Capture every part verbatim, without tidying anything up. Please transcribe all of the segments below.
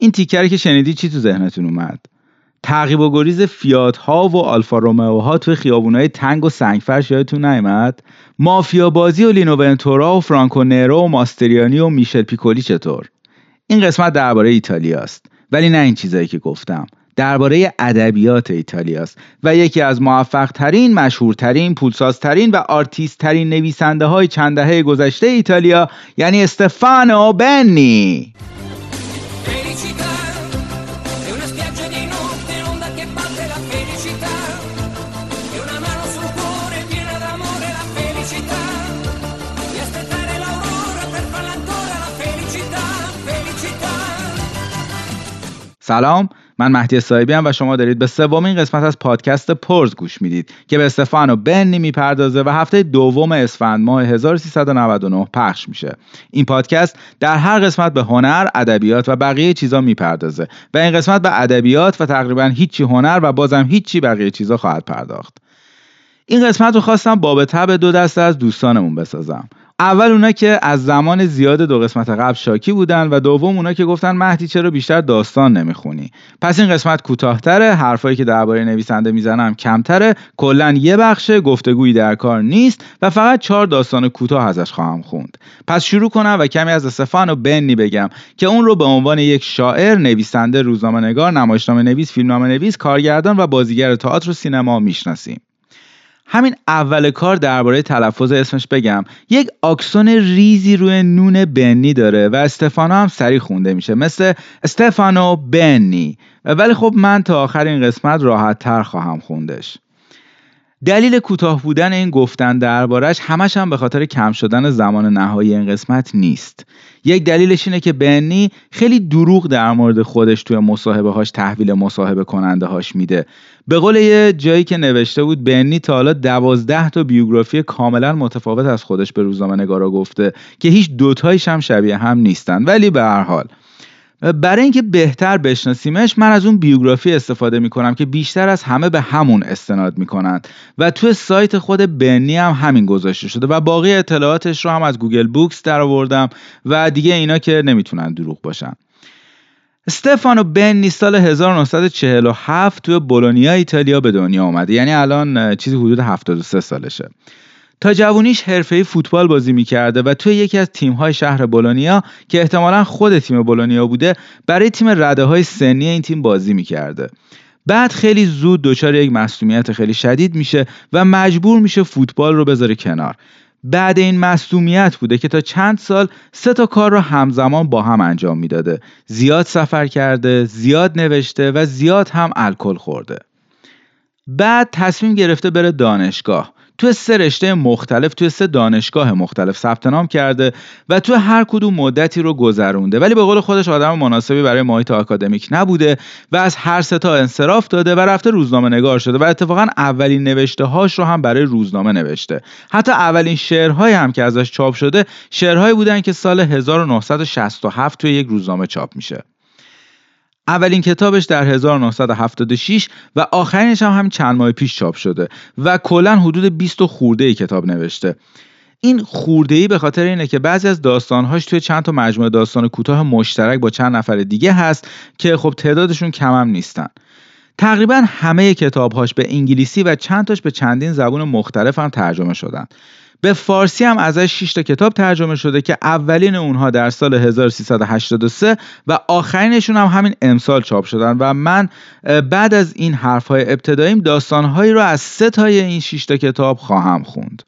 این تیکری که شنیدی چی تو ذهنتون اومد؟ تعقیب و گریز فیات ها و آلفا رومئو ها توی خیابونای تنگ و سنگفرش یادتون نیامد؟ مافیا بازی و لینو بنتورا و فرانکو نرو و ماستریانی و میشل پیکولی چطور؟ این قسمت درباره ایتالیا است، ولی نه این چیزایی که گفتم. درباره ادبیات ایتالیا است و یکی از موفق‌ترین، مشهورترین، پولسازترین و آرتیست‌ترین نویسنده‌های چند دهه گذشته ایتالیا، یعنی استفانو بننی. سلام، من مهدی صاییم هم و شما دارید به سومین قسمت از پادکست پرز گوش میدید که به استفانو بننی میپردازه و هفته دوم اسفند ماه هزار و سیصد و نود و نه پخش میشه. این پادکست در هر قسمت به هنر، ادبیات و بقیه چیزا میپردازه و این قسمت به ادبیات و تقریبا هیچی هنر و بازم هیچی بقیه چیزا خواهد پرداخت. این قسمت رو خواستم باب تبع دو دسته از دوستانمون بسازم. اول اونا که از زمان زیاد دو قسمت قبل شاکی بودن و دوم اونا که گفتن مهدی چرا بیشتر داستان نمیخونی. پس این قسمت کوتاه‌تره، حرفایی که درباره نویسنده میزنم کمتره، کلا یه بخشه، گفتگویی در کار نیست و فقط چهار داستان کوتاه ازش خواهم خوند. پس شروع کنم و کمی از استفانو بننی بگم که اون رو به عنوان یک شاعر، نویسنده، روزنامه‌نگار، نمایشنامه‌نویس، فیلمنامه‌نویس، کارگردان و بازیگر تئاتر و سینما میشناسیم. همین اول کار درباره تلفظ اسمش بگم، یک آکسون ریزی روی نون بنی داره و استفانو هم سریع خونده میشه، مثل استفانو بننی، ولی خب من تا آخر این قسمت راحت تر خواهم خوندش. دلیل کوتاه بودن این گفتن دربارش همش هم به خاطر کم شدن زمان نهایی این قسمت نیست. یک دلیلش اینه که بننی خیلی دروغ در مورد خودش توی مصاحبه هاش تحویل مصاحبه کننده هاش میده. به قول یه جایی که نوشته بود بننی تا حالا دوازده تا بیوگرافی کاملا متفاوت از خودش به روزنامه‌نگارا گفته که هیچ دوتایش هم شبیه هم نیستن، ولی به هر حال برای اینکه بهتر بشناسیمش من از اون بیوگرافی استفاده میکنم که بیشتر از همه به همون استناد میکنند و تو سایت خود بننی هم همین گذاشته شده و باقی اطلاعاتش رو هم از گوگل بوکس درآوردم و دیگه اینا که نمیتونن دروغ باشن. استفانو بننی سال هزار و نهصد و چهل و هفت توی بولونیا ایتالیا به دنیا اومده، یعنی الان چیزی حدود هفتاد و سه سالشه. تا جوونیش حرفه‌ای فوتبال بازی می‌کرده و توی یکی از تیم‌های شهر بولونیا که احتمالاً خود تیم بولونیا بوده، برای تیم رده‌های سنی این تیم بازی می‌کرده. بعد خیلی زود دچار یک مصونیت خیلی شدید میشه و مجبور میشه فوتبال رو بذاره کنار. بعد این مصونیت بوده که تا چند سال سه تا کار رو همزمان با هم انجام میداده. زیاد سفر کرده، زیاد نوشته و زیاد هم الکل خورده. بعد تصمیم گرفته بره دانشگاه. تو سه رشته مختلف تو سه دانشگاه مختلف ثبت نام کرده و تو هر کدوم مدتی رو گذرونده، ولی به قول خودش آدم مناسبی برای محیط آکادمیک نبوده و از هر سه تا انصراف داده و رفته روزنامه نگار شده و اتفاقا اولین نوشته هاش رو هم برای روزنامه نوشته. حتی اولین شعرهایی هم که ازش چاپ شده شعرهایی بودن که سال هزار و نهصد و شصت و هفت توی یک روزنامه چاپ میشه. اولین کتابش در هزار و نهصد و هفتاد و شش و آخرینش هم همین چند ماه پیش چاپ شده و کلا حدود بیست خورده‌ای کتاب نوشته. این خورده‌ای به خاطر اینه که بعضی از داستان‌هاش توی چند تا مجموعه داستان کوتاه مشترک با چند نفر دیگه هست که خب تعدادشون کم هم نیستن. تقریبا همه کتاب‌هاش به انگلیسی و چند تاش به چندین زبان مختلف هم ترجمه شدن. به فارسی هم ازش شش تا کتاب ترجمه شده که اولین اونها در سال هزار و سیصد و هشتاد و سه و آخرینشون هم همین امسال چاپ شدن و من بعد از این حرف‌های ابتداییم داستان‌هایی رو از سه تای این شش تا کتاب خواهم خوند.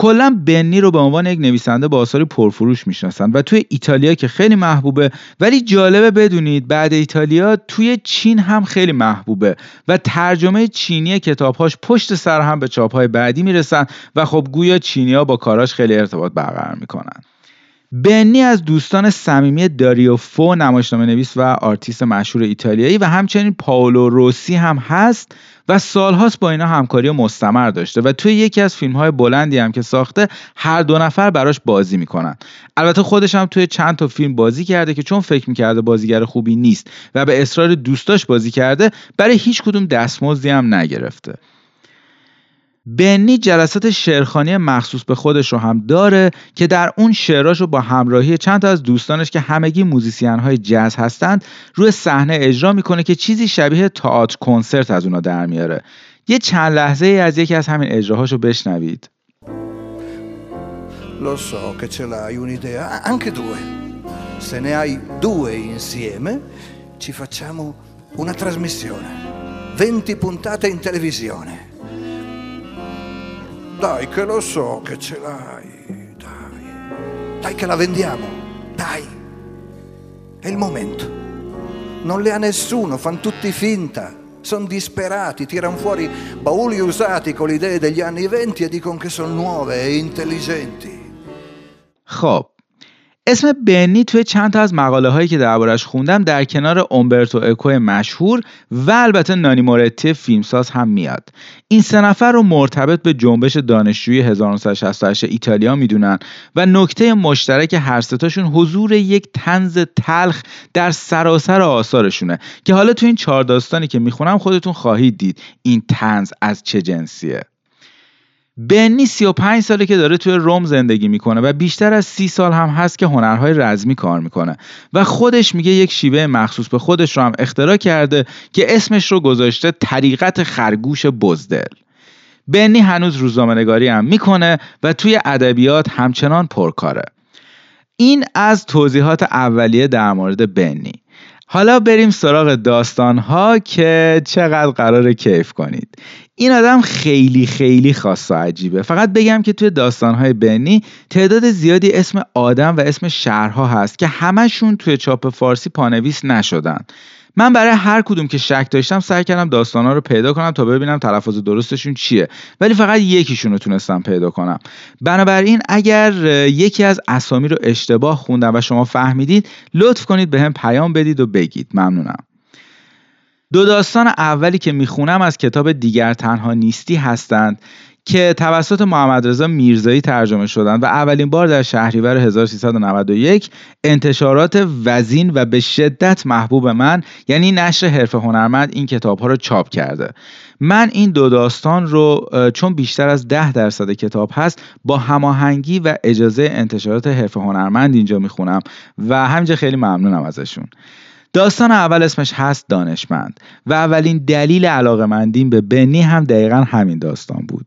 کلا بننی رو به عنوان یک نویسنده با آثار پرفروش میشناسن و توی ایتالیا که خیلی محبوبه، ولی جالبه بدونید بعد ایتالیا توی چین هم خیلی محبوبه و ترجمه چینی کتابهاش پشت سر هم به چاپهای بعدی میرسن و خب گویا چینی‌ها با کاراش خیلی ارتباط برقرار میکنن. بننی از دوستان صمیمی داریو فو، نمایشنامه‌نویس و آرتیست مشهور ایتالیایی و همچنین پاولو روسی هم هست و سالهاست با اینا همکاری مستمر داشته و توی یکی از فیلم‌های بلندی هم که ساخته هر دو نفر براش بازی میکنن. البته خودش هم توی چند تا فیلم بازی کرده که چون فکر میکرده بازیگر خوبی نیست و به اصرار دوستاش بازی کرده، برای هیچ کدوم دستمزدی هم نگرفته. بنی جلسات شعرخوانی مخصوص به خودش رو هم داره که در اون شعراشو با همراهی چند تا از دوستانش که همگی موزیسین‌های جاز هستند روی صحنه اجرا میکنه که چیزی شبیه تئاتر کنسرت از اونا در میاره. یه چند لحظه ای از یکی از همین اجراهاشو بشنوید. Lo so che ce l'hai un'idea, anche due. Se ne hai due insieme, ci facciamo una trasmissione. venti puntate in televisione. Dai che lo so che ce l'hai, dai. Dai che la vendiamo, dai. È il momento. Non le ha nessuno, fan tutti finta. Sono disperati, tirano fuori bauli usati con le idee degli anni venti e dicono che sono nuove e intelligenti. خب اسم بنی توی چند تا از مقاله هایی که دربارش خوندم در کنار اومبرتو ایکو مشهور و البته نانی مورتی فیلمساز هم میاد. این سه نفر رو مرتبط به جنبش دانشجویی هزار و نهصد و شصت و هشت ایتالیا میدونن و نکته مشترک هر سه تاشون حضور یک طنز تلخ در سراسر آثارشونه که حالا تو این چهار داستانی که میخونم خودتون خواهید دید این طنز از چه جنسیه. بنی سی و پنج ساله که داره توی روم زندگی میکنه و بیشتر از سی سال هم هست که هنرهای رزمی کار میکنه و خودش میگه یک شیوه مخصوص به خودش رو هم اختراع کرده که اسمش رو گذاشته طریقت خرگوش بزدل. بنی هنوز روزنامه‌نگاری هم میکنه و توی ادبیات همچنان پرکاره. این از توضیحات اولیه در مورد بنی. حالا بریم سراغ داستان‌ها که چقدر قراره کیف کنید. این آدم خیلی خیلی خاص و عجیبه. فقط بگم که توی داستان‌های بنی تعداد زیادی اسم آدم و اسم شهرها هست که همشون توی چاپ فارسی پانویس نشدن. من برای هر کدوم که شک داشتم سعی کردم داستانا رو پیدا کنم تا ببینم تلفظ درستشون چیه، ولی فقط یکیشون رو تونستم پیدا کنم. بنابراین اگر یکی از اسامی رو اشتباه خوندم و شما فهمیدید لطف کنید بهم پیام بدید و بگید. ممنونم. دو داستان اولی که میخونم از کتاب دیگر تنها نیستی هستند که توسط محمد رضا میرزایی ترجمه شدند و اولین بار در شهریور هزار و سیصد و نود و یک انتشارات وزین و به شدت محبوب من یعنی نشر حرف هنرمند این کتاب‌ها رو چاپ کرده. من این دو داستان رو چون بیشتر از ده درصد کتاب هست با هماهنگی و اجازه انتشارات حرف هنرمند اینجا میخونم و همینجا خیلی ممنونم ازشون. داستان اول اسمش هست دانشمند و اولین دلیل علاقه‌مندیم به بنی هم دقیقاً همین داستان بود.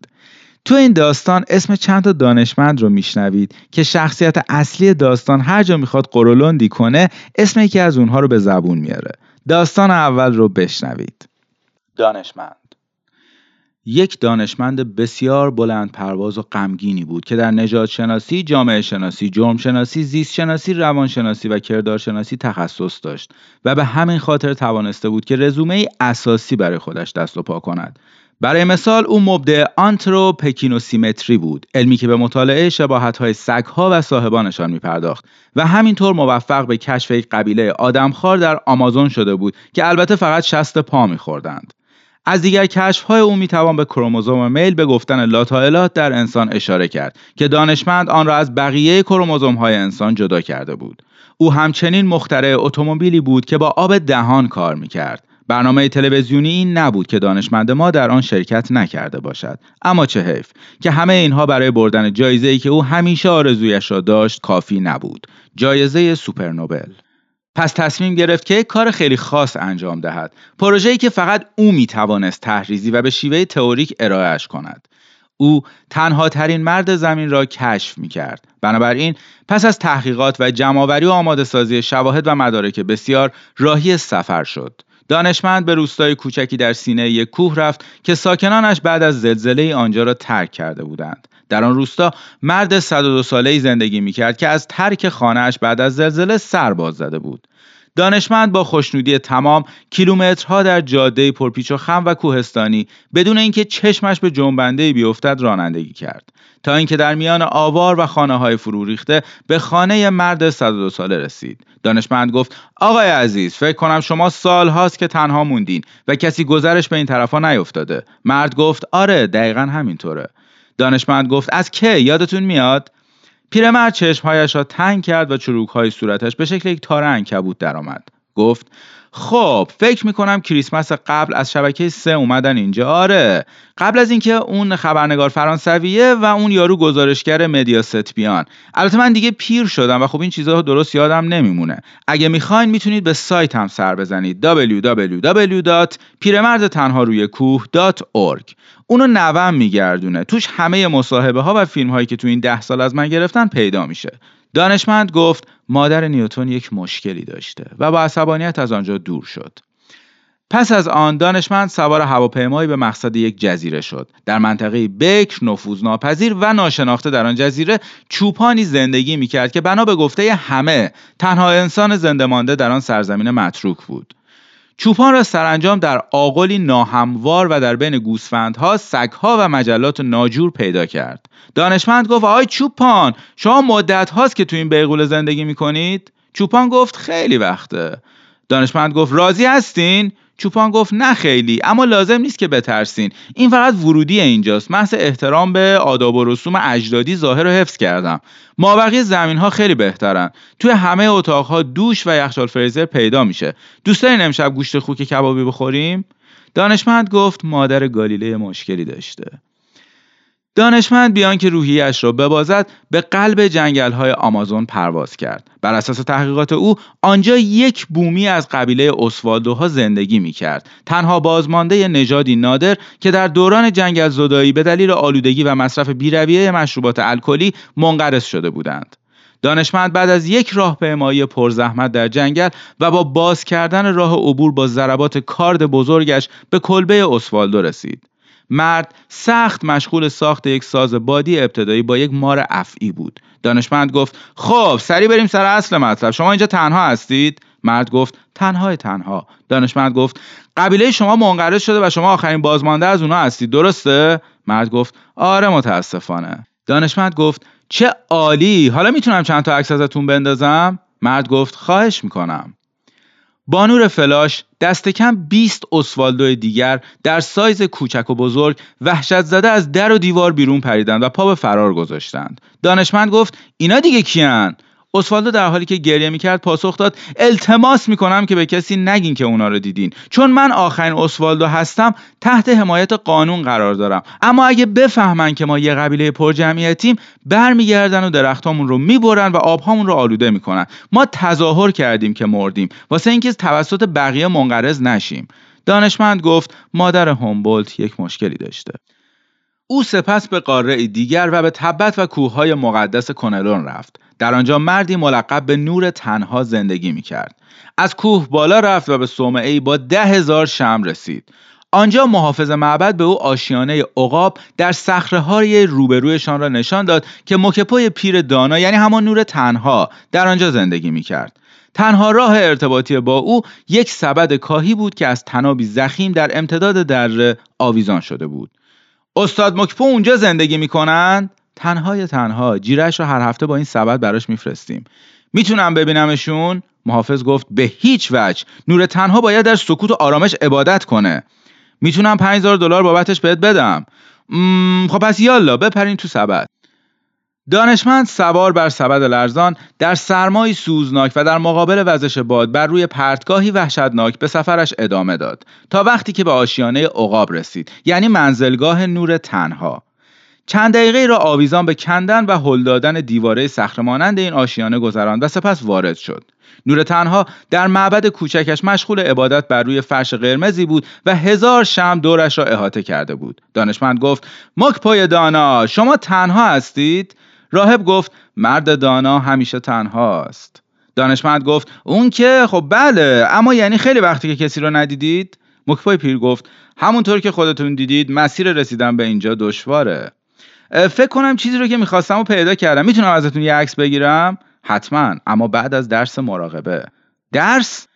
تو این داستان اسم چند تا دانشمند رو میشنوید که شخصیت اصلی داستان هر جا میخواد قرولندی کنه اسم یکی از اونها رو به زبون میاره. داستان اول رو بشنوید. دانشمند. یک دانشمند بسیار بلند پرواز و غمگینی بود که در نژاد شناسی، جامعه شناسی، جرم شناسی، زیست شناسی، روان شناسی و کردار شناسی تخصص داشت و به همین خاطر توانسته بود که رزومه اساسی برای خودش دست و پا کند. برای مثال او مبدع آنتروپکینوسیمتری بود، علمی که به مطالعه شباهت‌های سگ‌ها و صاحبانشان می‌پرداخت و همینطور موفق به کشف یک قبیله آدمخوار در آمازون شده بود که البته فقط شست پا می‌خوردند. از دیگر کشف‌های او می‌توان به کروموزوم میل به گفتن لاتائلات در انسان اشاره کرد که دانشمند آن را از بقیه کروموزوم‌های انسان جدا کرده بود. او همچنین مخترع اتومبیلی بود که با آب دهان کار می‌کرد. برنامه تلویزیونی این نبود که دانشمند ما در آن شرکت نکرده باشد، اما چه حیف که همه اینها برای بردن جایزه‌ای که او همیشه آرزویش را داشت کافی نبود، جایزه سوپر نوبل. پس تصمیم گرفت که یک کار خیلی خاص انجام دهد، پروژه‌ای که فقط او میتوانست تحریزی و به شیوه تئوریک ارائهش کند. او تنها ترین مرد زمین را کشف می‌کرد. بنابراین پس از تحقیقات و جمع‌آوری و آماده‌سازی شواهد و مدارک بسیار راهی سفر شد. دانشمند به روستای کوچکی در سینه یک کوه رفت که ساکنانش بعد از زلزله آنجا را ترک کرده بودند. در آن روستا مرد صد و دو ساله‌ای زندگی می‌کرد که از ترک خانه‌اش بعد از زلزله سر باز زده بود. دانشمند با خوشنودی تمام کیلومترها در جاده پرپیچ و خم و کوهستانی بدون اینکه چشمش به جنبنده‌ای بیفتد رانندگی کرد تا اینکه در میان آوار و خانه‌های فروریخته به خانه مرد صد و دو ساله رسید. دانشمند گفت: آقای عزیز، فکر کنم شما سال هاست که تنها موندین و کسی گذرش به این طرفا نیفتاده. مرد گفت: آره، دقیقاً همینطوره. دانشمند گفت: از کی یادتون میاد؟ پیرمرد چشمهایش را تنگ کرد و چروکهای صورتش به شکل یک تار عنکبوت درآمد. گفت: خب فکر میکنم کریسمس قبل از شبکه سه اومدن اینجا. آره قبل از اینکه اون خبرنگار فرانسویه و اون یارو گزارشگر مدیاست بیان. البته من دیگه پیر شدم و خب این چیزا درست یادم نمیمونه. اگه میخواین میتونید به سایت هم سر بزنید دابلیو دابلیو دابلیو دات پیرمرد تنها روی کوه دات اورگ. اونو نوام میگردونه، توش همه مصاحبه ها و فیلم هایی که تو این ده سال از من گرفتن پیدا میشه. دانشمند گفت مادر نیوتن یک مشکلی داشته و با عصبانیت از آنجا دور شد. پس از آن دانشمند سوار هواپیمایی به مقصد یک جزیره شد. در منطقه بکر، نفوذناپذیر و ناشناخته در آن جزیره چوپانی زندگی میکرد که بنا به گفته همه تنها انسان زنده مانده در آن سرزمین متروک بود. چوپان را سرانجام در آغولی ناهموار و در بین گوسفندها، سگها و مجلات ناجور پیدا کرد. دانشمند گفت آهای چوپان، شما مدت هاست که تو این بیغوله زندگی میکنید؟ چوپان گفت خیلی وقته. دانشمند گفت راضی هستین؟ چوپان گفت نه خیلی، اما لازم نیست که بترسین. این فقط ورودی اینجاست. محض احترام به آداب و رسوم اجدادی ظاهر رو حفظ کردم. مابقی زمین‌ها خیلی بهترن. توی همه اتاق‌ها دوش و یخچال فریزر پیدا میشه. دوست دارین امشب گوشت خوک کبابی بخوریم؟ دانشمند گفت مادر گالیله مشکلی داشته. دانشمند بیان که روحیه‌اش را ببازد به قلب جنگل‌های آمازون پرواز کرد. بر اساس تحقیقات او آنجا یک بومی از قبیله اسوالدوها زندگی می‌کرد، تنها بازمانده نژادی نادر که در دوران جنگل زدایی به دلیل آلودگی و مصرف بی‌رویه مشروبات الکلی منقرض شده بودند. دانشمند بعد از یک راهپیمایی پرزحمت در جنگل و با باز کردن راه عبور با ضربات کارد بزرگش به کلبه اسوالدو رسید. مرد سخت مشغول ساخت یک ساز بادی ابتدایی با یک مار افعی بود. دانشمند گفت خب سریع بریم سر اصل مطلب. شما اینجا تنها هستید؟ مرد گفت تنهای تنها. دانشمند گفت قبیله شما منقرض شده و شما آخرین بازمانده از اونا هستید، درسته؟ مرد گفت آره متاسفانه. دانشمند گفت چه عالی، حالا میتونم چند تا عکس ازتون بندازم؟ مرد گفت خواهش میکنم. با نور فلاش دست کم بیست اسوالدو دیگر در سایز کوچک و بزرگ وحشت زده از در و دیوار بیرون پریدند و پا به فرار گذاشتند. دانشمند گفت اینا دیگه کیان؟ اسوالدو در حالی که گریه میکرد پاسخ داد التماس میکنم که به کسی نگین که اونا رو دیدین، چون من آخرین اسوالدو هستم، تحت حمایت قانون قرار دارم، اما اگه بفهمن که ما یه قبیله پرجمعیتیم برمیگردن و درختامون رو میبرن و آبهامون رو آلوده میکنن. ما تظاهر کردیم که مردیم واسه اینکه توسط بقیه منقرض نشیم. دانشمند گفت مادر هومبولت یک مشکلی داشته. او سپس به قاره دیگر و به تبت و کوههای مقدس کنلون رفت. در آنجا مردی ملقب به نور تنها زندگی میکرد. از کوه بالا رفت و به صومعه‌ای با ده هزار شمع رسید. آنجا محافظ معبد به او آشیانه عقاب در صخره‌های روبرویشان را نشان داد که مکپوی پیر دانا، یعنی همان نور تنها، در آنجا زندگی میکرد. تنها راه ارتباطی با او یک سبد کاهی بود که از تنابی ضخیم در امتداد دره آویزان شده بود. استاد مکپو اونجا زندگی میکنند؟ تنهای تنها، جیرش رو هر هفته با این سبد براش میفرستیم. میتونم ببینمشون؟ محافظ گفت به هیچ وجه، نور تنها باید در سکوت و آرامش عبادت کنه. میتونم پنج هزار دلار بابتش بهت بدم؟ مم... خب پس یالا بپرین تو سبد. دانشمند سوار بر سبد لرزان در سرمای سوزناک و در مقابل وزش باد بر روی پرتگاهی وحشتناک به سفرش ادامه داد تا وقتی که به آشیانه عقاب رسید، یعنی منزلگاه نور تنها. چند دقیقه را آویزان به کندن و هل دادن دیواره صخره‌مانند این آشیانه گذراند و سپس وارد شد. نور تنها در معبد کوچکش مشغول عبادت بر روی فرش قرمزی بود و هزار شمع دورش را احاطه کرده بود. دانشمند گفت مکپوی دانا، شما تنها هستید؟ راهب گفت مرد دانا همیشه تنهاست. دانشمند گفت اون که خب بله، اما یعنی خیلی وقتی که کسی رو ندیدید؟ مکپای پیر گفت همونطور که خودتون دیدید مسیر رسیدن به اینجا دشواره. فکر کنم چیزی رو که میخواستم رو پیدا کردم. میتونم ازتون یه عکس بگیرم؟ حتما، اما بعد از درس مراقبه. درس؟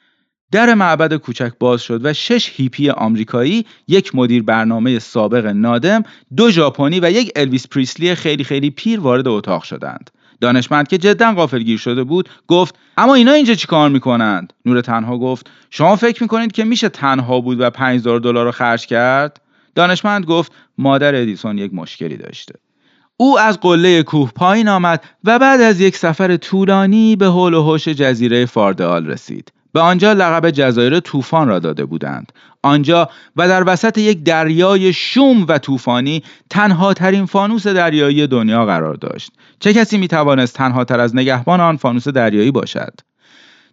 در معبد کوچک باز شد و شش هیپی آمریکایی، یک مدیر برنامه سابق نادم، دو ژاپنی و یک الویس پریسلی خیلی خیلی پیر وارد اتاق شدند. دانشمند که جدا غافلگیر شده بود گفت اما اینا اینجا چی کار میکنند؟ نور تنها گفت شما فکر میکنید که میشه تنها بود و پنج هزار دلار رو خرج کرد؟ دانشمند گفت مادر ادیسون یک مشکلی داشته. او از قله کوه پایین آمد و بعد از یک سفر طولانی به هول و هوش جزیره فاردال رسید. به آنجا لقب جزایر طوفان را داده بودند. آنجا و در وسط یک دریای شوم و طوفانی تنها ترین فانوس دریایی دنیا قرار داشت. چه کسی می توانست تنها تر از نگهبان آن فانوس دریایی باشد؟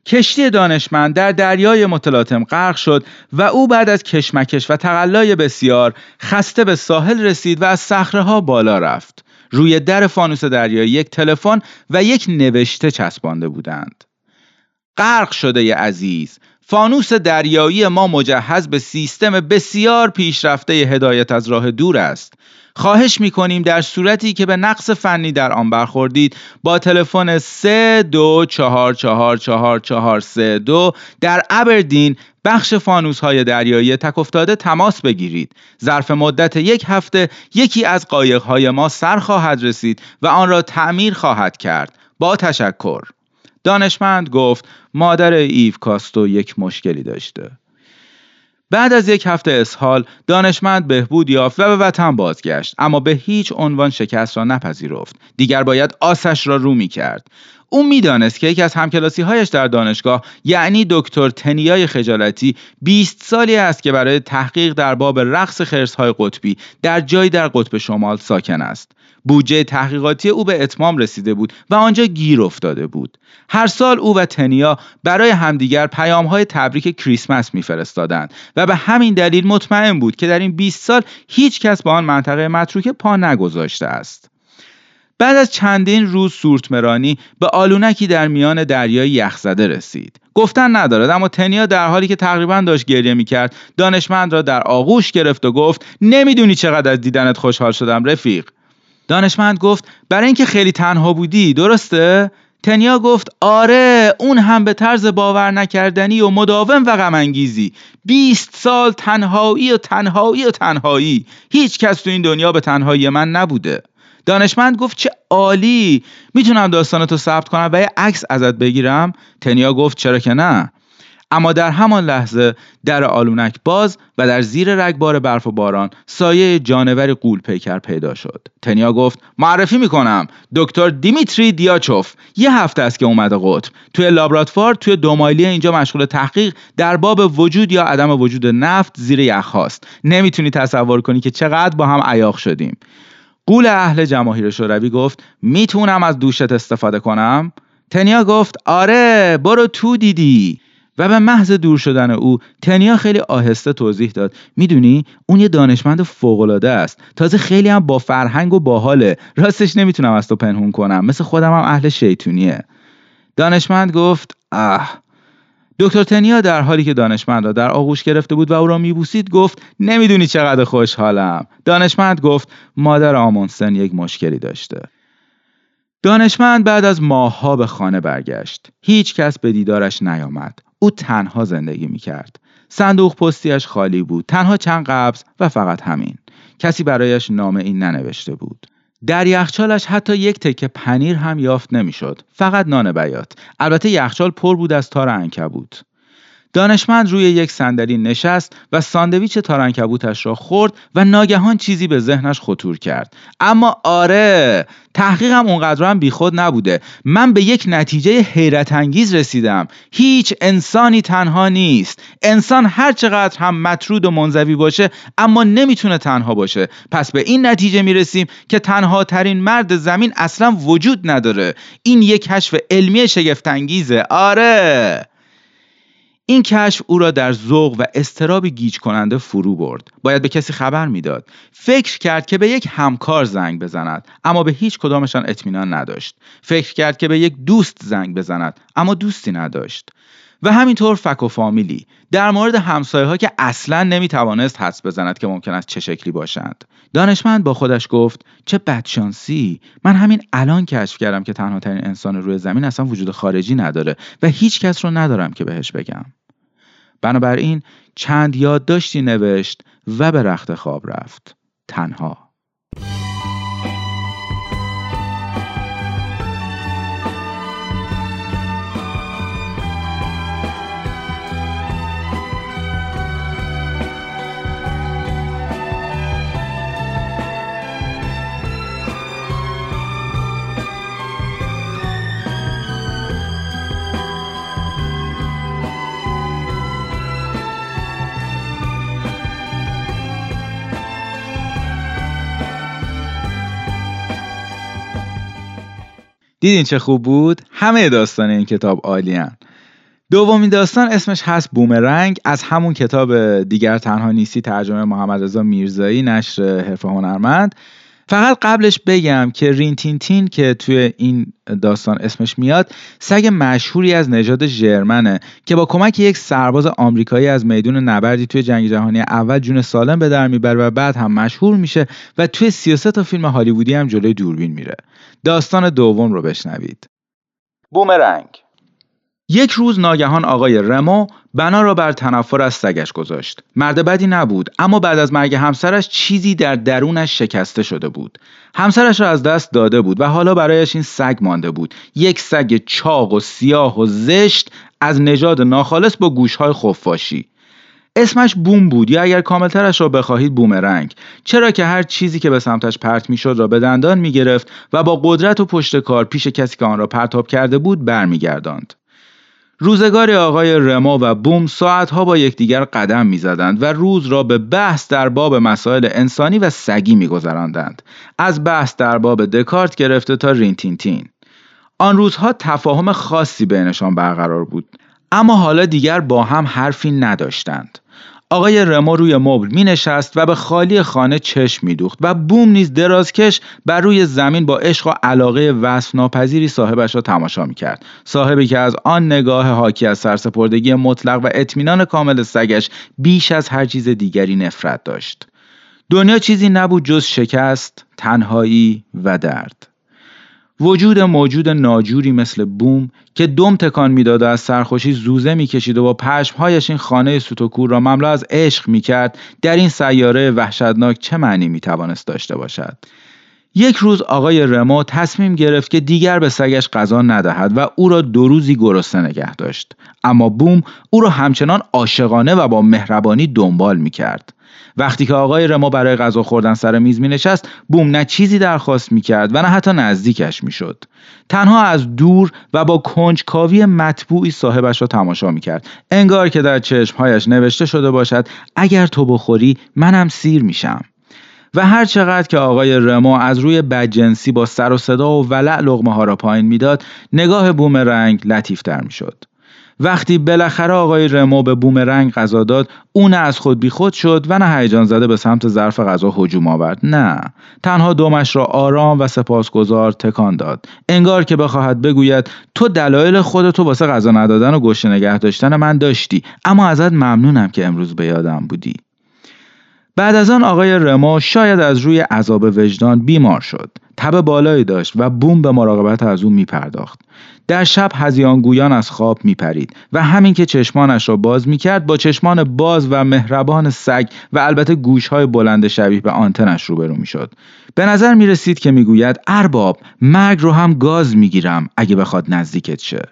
کشتی دانشمند در دریای متلاطم غرق شد و او بعد از کشمکش و تقلای بسیار خسته به ساحل رسید و از صخره‌ها بالا رفت. روی در فانوس دریایی یک تلفن و یک نوشته چسبانده بودند. غرق شده ی عزیز، فانوس دریایی ما مجهز به سیستم بسیار پیشرفته هدایت از راه دور است. خواهش می‌کنیم در صورتی که به نقص فنی در آن برخوردید با تلفن سه دو چهار چهار چهار چهار سه دو در ابردین بخش فانوس‌های دریایی تک افتاده تماس بگیرید. ظرف مدت یک هفته یکی از قایق‌های ما سر خواهد رسید و آن را تعمیر خواهد کرد. با تشکر. دانشمند گفت مادر ایو کاستو یک مشکلی داشته. بعد از یک هفته اسهال دانشمند بهبود یافت و به وطن بازگشت، اما به هیچ عنوان شکست را نپذیرفت. دیگر باید آسش را رو می کرد. او می دانست که یکی از همکلاسی‌هایش در دانشگاه، یعنی دکتر تنیا خجالتی، بیست سالی است که برای تحقیق در باب رقص خرس‌های قطبی در جایی در قطب شمال ساکن است. بودجه تحقیقاتی او به اتمام رسیده بود و آنجا گیر افتاده بود. هر سال او و تنیا برای همدیگر پیام‌های تبریک کریسمس می‌فرستادند و به همین دلیل مطمئن بود که در این بیست سال هیچ کس به آن منطقه متروکه پا نگذاشته است. بعد از چندین روز سورتمرانی به آلونکی در میان دریای یخزده رسید. گفتن ندارد، اما تنیا در حالی که تقریباً داشت گریه می‌کرد، دانشمند را در آغوش گرفت و گفت: نمی‌دونی چقدر از دیدنت خوشحال شدم رفیق. دانشمند گفت: برای اینکه خیلی تنها بودی، درسته؟ تنیا گفت: آره، اون هم به طرز باور نکردنی و مداوم و غم انگیزی. بیست سال تنهایی و تنهایی و تنهایی. هیچ کس تو این دنیا به تنهایی من نبوده. دانشمند گفت: چه عالی، میتونم داستانتو ثبت کنم و یه عکس ازت بگیرم؟ تنیا گفت: چرا که نه. اما در همان لحظه در آلونک باز و در زیر رگبار برف و باران سایه جانوری غول پیکر پیدا شد. تنیا گفت: معرفی میکنم، دکتر دیمیتری دیاچوف. یه هفته است که اومده قطب. توی لابراتوار توی دو مایلی اینجا مشغول تحقیق در باب وجود یا عدم وجود نفت زیر یخ هاست. نمیتونی تصور کنی که چقدر با هم عیاق شدیم. غول اهل جماهیر شوروی گفت: میتونم از دوشت استفاده کنم؟ تنیا گفت: آره، برو تو دیدی. و به محض دور شدن او، تنیا خیلی آهسته توضیح داد: میدونی اون یه دانشمند فوق‌العاده است، تازه خیلی هم با فرهنگ و باحاله. راستش نمیتونم از تو پنهون کنم، مثل خودم هم اهل شیطونیه. دانشمند گفت: آه. دکتر تنیا در حالی که دانشمند را در آغوش گرفته بود و او را میبوسید گفت: نمیدونی چقدر خوشحالم. دانشمند گفت: مادر آمونسن یک مشکلی داشته. دانشمند بعد از ماه‌ها به خانه برگشت. هیچ کس به دیدارش نیامد. او تنها زندگی می‌کرد. صندوق پستیش خالی بود. تنها چند قبض و فقط همین. کسی برایش نامه‌ای ننوشته بود. در یخچالش حتی یک تکه پنیر هم یافت نمی‌شد. فقط نان بیات. البته یخچال پر بود از تار عنکبوت. دانشمند روی یک صندلی نشست و ساندویچ تار عنکبوتش را خورد و ناگهان چیزی به ذهنش خطور کرد. اما آره، تحقیقم اونقدر هم بیخود نبوده. من به یک نتیجه حیرت انگیز رسیدم. هیچ انسانی تنها نیست. انسان هر چقدر هم مطرود و منزوی باشه، اما نمیتونه تنها باشه. پس به این نتیجه میرسیم که تنها ترین مرد زمین اصلا وجود نداره. این یک کشف علمی شگفت انگیزه. آره. این کشف او را در ذوق و اضطراب گیج کننده فرو برد. باید به کسی خبر میداد. فکر کرد که به یک همکار زنگ بزند، اما به هیچ کدامشان اطمینان نداشت. فکر کرد که به یک دوست زنگ بزند، اما دوستی نداشت. و همینطور فک و فامیلی در مورد همسایه‌ها که اصلاً نمیتوانست حدس بزند که ممکن است چه شکلی باشند. دانشمند با خودش گفت: چه بدشانسی، من همین الان کشف کردم که تنها ترین انسان روی زمین اصلا وجود خارجی نداره و هیچ کس رو ندارم که بهش بگم. بنابراین چند یادداشتی نوشت و به رخت خواب رفت. تنها. دیدین چه خوب بود؟ همه داستان این کتاب عالی‌ان. دومین داستان اسمش هست بومرنگ، از همون کتاب دیگر تنها نیستی، ترجمه محمد رضا میرزایی، نشر حرفه هنرمند. فقط قبلش بگم که رین تین تین که توی این داستان اسمش میاد، سگ مشهوری از نژاد ژرمنه که با کمک یک سرباز آمریکایی از میدون نبردی توی جنگ جهانی اول جون سالم به در میبره و بعد هم مشهور میشه و توی سیاست تا فیلم هالیوودی هم جلوی دوربین میره. داستان دوم رو بشنوید. بومرنگ. یک روز ناگهان آقای رمو بنا را بر تنفر از سگش گذاشت. مرد بدی نبود، اما بعد از مرگ همسرش چیزی در درونش شکسته شده بود. همسرش را از دست داده بود و حالا برایش این سگ مانده بود. یک سگ چاق و سیاه و زشت از نژاد ناخالص با گوشهای خفاشی. اسمش بوم بود، یا اگر کاملترش را بخواهید بومرنگ، چرا که هر چیزی که به سمتش پرت میشد را به دندان میگرفت و با قدرت و پشتکار پیش کسی که آن را پرتاب کرده بود برمیگرداند. روزگار آقای رمو و بوم ساعتها با یکدیگر قدم می‌زدند و روز را به بحث در باب مسائل انسانی و سگی می‌گذراندند. از بحث در باب دکارت گرفته تا رین تین تین. آن روزها تفاهم خاصی بینشان برقرار بود، اما حالا دیگر با هم حرفی نداشتند. آقای رمو روی مبل می‌نشست و به خالی خانه چشم می‌دوخت و بوم نیز درازکش بر روی زمین با عشق و علاقه وصف ناپذیری صاحبش را تماشا می‌کرد. صاحبی که از آن نگاه حاکی از سرسپردگی مطلق و اطمینان کامل سگش بیش از هر چیز دیگری نفرت داشت. دنیا چیزی نبود جز شکست، تنهایی و درد. وجود موجود ناجوری مثل بوم که دم تکان میداد و از سرخوشی زوزه میکشید و با پشمهایش این خانه سوت و کور را مملو از عشق میکرد، در این سیاره وحشتناک چه معنی میتوانست داشته باشد؟ یک روز آقای رمو تصمیم گرفت که دیگر به سگش غذا ندهد و او را دو روزی گرسنه نگه داشت، اما بوم او را همچنان عاشقانه و با مهربانی دنبال میکرد. وقتی که آقای رمو برای غذا خوردن سر میز می نشست، بوم نه چیزی درخواست می کرد و نه حتی نزدیکش می شد. تنها از دور و با کنجکاوی مطبوعی صاحبش را تماشا می کرد، انگار که در چشمهایش نوشته شده باشد اگر تو بخوری منم سیر می شم. و هر چقدر که آقای رمو از روی بدجنسی با سر و صدا و ولع لقمه ها را پایین می داد، نگاه بومرنگ لطیف تر می شد. وقتی بالاخره آقای رمو به بومرنگ غذا داد، او نه از خود بیخود شد و نه هیجان زده به سمت ظرف غذا هجوم آورد. نه، تنها دمش را آرام و سپاسگزار تکان داد، انگار که بخواهد بگوید تو دلایل خودتو واسه غذا ندادن و گوشنه نگه داشتن من داشتی، اما ازت ممنونم که امروز به یادم بودی. بعد از آن آقای رمو شاید از روی عذاب وجدان بیمار شد. تب بالایی داشت و بوم به مراقبت از او می‌پرداخت. در شب هذیانگویان از خواب می‌پرید و همین که چشمانش را باز می‌کرد، با چشمان باز و مهربان سگ و البته گوش‌های بلند شبیه به آنتنش روبرو می‌شد. به نظر می‌رسید که می‌گوید ارباب، مرگ رو هم گاز می‌گیرم اگه بخواد نزدیکت شه.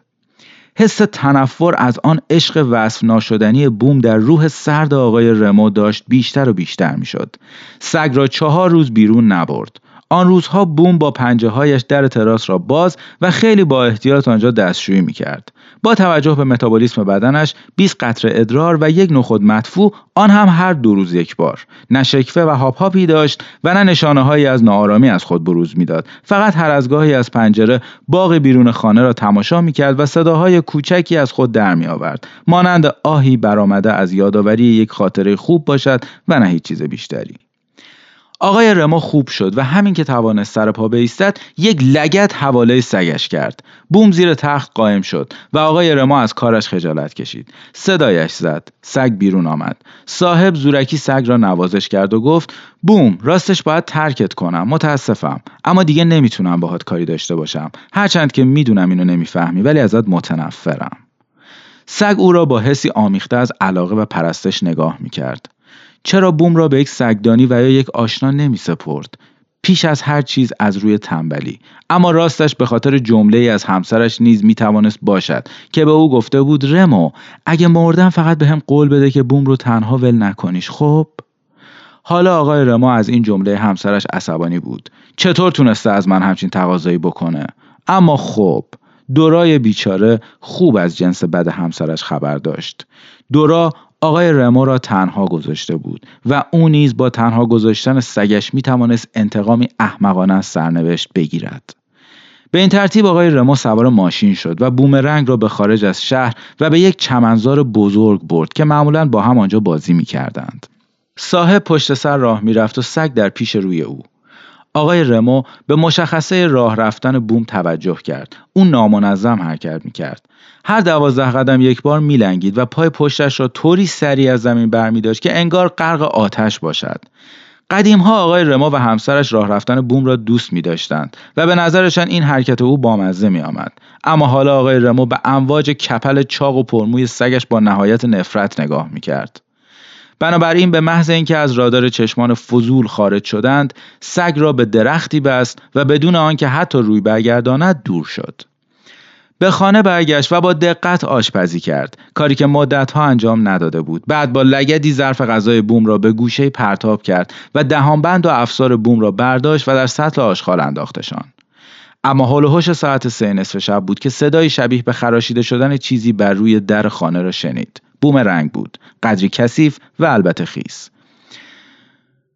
حس تنفر از آن عشق وصف ناشدنی بوم در روح سرد آقای رمو داشت بیشتر و بیشتر می‌شد. سگ را چهار روز بیرون نبرد. آن روزها بوم با پنجه‌هایش در تراس را باز و خیلی با احتیاط آنجا دستشویی می‌کرد. با توجه به متابولیسم بدنش، بیست قطره ادرار و یک نخود مدفوع، آن هم هر دو روز یک بار، نه شکفه و هاپ هاپی داشت و نه نشانه‌هایی از ناآرامی از خود بروز می‌داد. فقط هر از گاهی از پنجره باغ بیرون خانه را تماشا می‌کرد و صداهای کوچکی از خود درمی‌آورد، مانند آهی برآمده از یادآوری یک خاطره خوب باشد و نه هیچ چیز بیشتری. آقای رمو خوب شد و همین که توانست سر پا بایستد، یک لگد حواله سگش کرد. بوم زیر تخت قائم شد و آقای رمو از کارش خجالت کشید. صدایش زد. سگ بیرون آمد. صاحب زورکی سگ را نوازش کرد و گفت بوم، راستش باید ترکت کنم، متاسفم، اما دیگه نمیتونم باهات کاری داشته باشم، هرچند که میدونم اینو نمیفهمی ولی ازت متنفرم. سگ او را با حسی آمیخته از علاقه و پرستش نگاه میکرد. چرا بوم را به یک سگدانی و یا یک آشنا نمی سپرد؟ پیش از هر چیز از روی تنبلی. اما راستش به خاطر جمله‌ای از همسرش نیز می توانست باشد که به او گفته بود رمو، اگه مردم فقط به هم قول بده که بوم رو تنها ول نکنیش، خب؟ حالا آقای رمو از این جمله همسرش عصبانی بود. چطور تونسته از من همچین تقاضایی بکنه؟ اما خب، دورای بیچاره خوب از جنس بد همسرش خبر داشت. دورا آقای رمو را تنها گذاشته بود و او نیز با تنها گذاشتن سگش می توانست انتقامی احمقانه از سرنوشت بگیرد. به این ترتیب آقای رمو سوار ماشین شد و بومرنگ را به خارج از شهر و به یک چمنزار بزرگ برد که معمولاً با هم آنجا بازی می‌کردند. صاحب پشت سر راه می‌رفت و سگ در پیش روی او. آقای رمو به مشخصه راه رفتن بوم توجه کرد. اون نامنظم حرکت می‌کرد. هر دوازده قدم یک بار می‌لنگید و پای پشتش را طوری سریع از زمین برمی‌داشت که انگار غرق آتش باشد. قدیم‌ها آقای رمو و همسرش راه رفتن بوم را دوست می‌داشتند و به نظرشان این حرکت او بامزه می‌آمد. اما حالا آقای رمو به امواج کپل چاق و پرموی سگش با نهایت نفرت نگاه می‌کرد. بنابراین به محض اینکه از رادار چشمان فضول خارج شدند، سگ را به درختی بست و بدون آنکه حتی روی برگرداند دور شد. به خانه برگشت و با دقت آشپزی کرد، کاری که مدت‌ها انجام نداده بود. بعد با لگدی ظرف غذای بوم را به گوشه پرتاب کرد و دهانبند و افسار بوم را برداشت و در سطل آشغال انداختشان. اما هول و هوش ساعت سه نصف شب بود که صدای شبیه به خراشیده شدن چیزی بر روی در خانه را شنید. بومرنگ بود، قدری کثیف و البته خیس.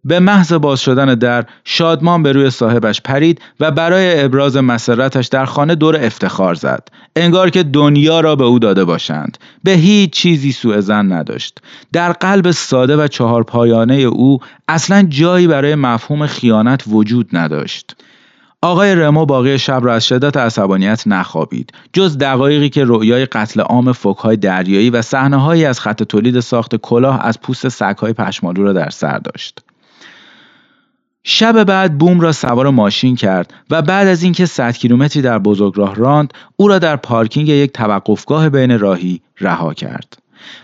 به محض باز شدن در، شادمان به روی صاحبش پرید و برای ابراز مسرتش در خانه دور افتخار زد، انگار که دنیا را به او داده باشند. به هیچ چیزی سوء ظن نداشت. در قلب ساده و چهارپایانه او اصلا جایی برای مفهوم خیانت وجود نداشت. آقای رمو باقی شب را از شدت عصبانیت نخوابید، جز دقایقی که رویای قتل عام فوک‌های دریایی و صحنه‌هایی از خط تولید ساخت کلاه از پوست سگ‌های پشمالو را در سر داشت. شب بعد بوم را سوار ماشین کرد و بعد از اینکه صد کیلومتری در بزرگراه راند، او را در پارکینگ یک توقفگاه بین راهی رها کرد.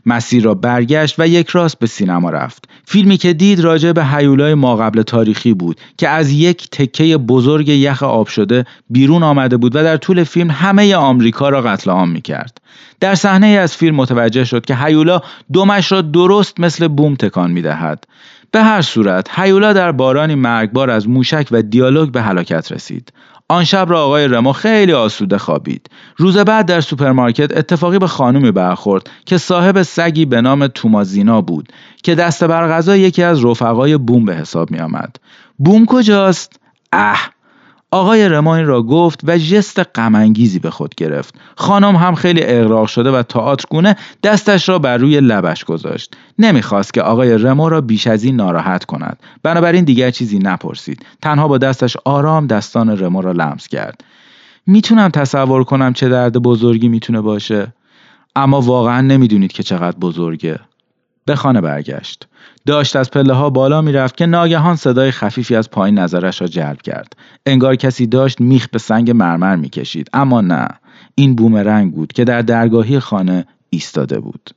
مسیر را برگشت و یک راست به سینما رفت. فیلمی که دید راجع به هیولای ماقبل تاریخی بود که از یک تکه بزرگ یخ آب شده بیرون آمده بود و در طول فیلم همه آمریکا را قتل عام می‌کرد. در صحنه از فیلم متوجه شد که هیولا دمش را درست مثل بوم تکان می‌دهد. به هر صورت هیولا در بارانی مرگبار از موشک و دیالوگ به هلاکت رسید. آن شب را آقای رمو خیلی آسوده خوابید. روز بعد در سوپرمارکت اتفاقی به خانومی برخورد که صاحب سگی به نام تومازینا بود که دست بر غذا یکی از رفقای بوم به حساب می آمد. بوم کجاست؟ اه! آقای رمو این را گفت و ژست غم انگیزی به خود گرفت. خانم هم خیلی اغراق شده و تئاترگونه دستش را بر روی لبش گذاشت. نمیخواست که آقای رمو را بیش از این ناراحت کند. بنابراین دیگر چیزی نپرسید. تنها با دستش آرام دستان رمو را لمس کرد. میتونم تصور کنم چه درد بزرگی میتونه باشه، اما واقعا نمیدونید که چقدر بزرگه. به خانه برگشت. داشت از پله ها بالا می رفت که ناگهان صدای خفیفی از پایین نظرش را جلب کرد. انگار کسی داشت میخ به سنگ مرمر می کشید. اما نه، این بومرنگ بود که در درگاهی خانه ایستاده بود.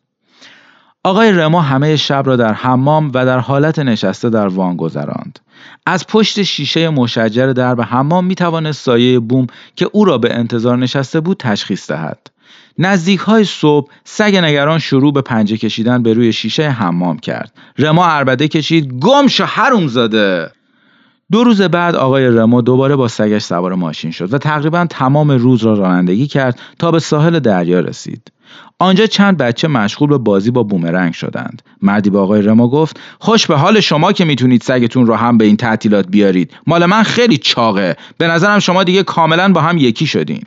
آقای رمو همه شب را در حمام و در حالت نشسته در وان گذراند. از پشت شیشه مشجر درب حمام می توانست سایه بوم که او را به انتظار نشسته بود تشخیص دهد. نزدیک های صبح سگ نگران شروع به پنجه کشیدن به روی شیشه حمام کرد. رما عربده کشید، گم شو حروم زاده. دو روز بعد آقای رما دوباره با سگش سوار ماشین شد و تقریبا تمام روز را رانندگی کرد تا به ساحل دریا رسید. آنجا چند بچه مشغول به بازی با بومرنگ شدند. مردی با آقای رما گفت، خوش به حال شما که میتونید سگتون رو هم به این تعطیلات بیارید. مال من خیلی چاقه. به نظرم شما دیگه کاملا با هم یکی شدین.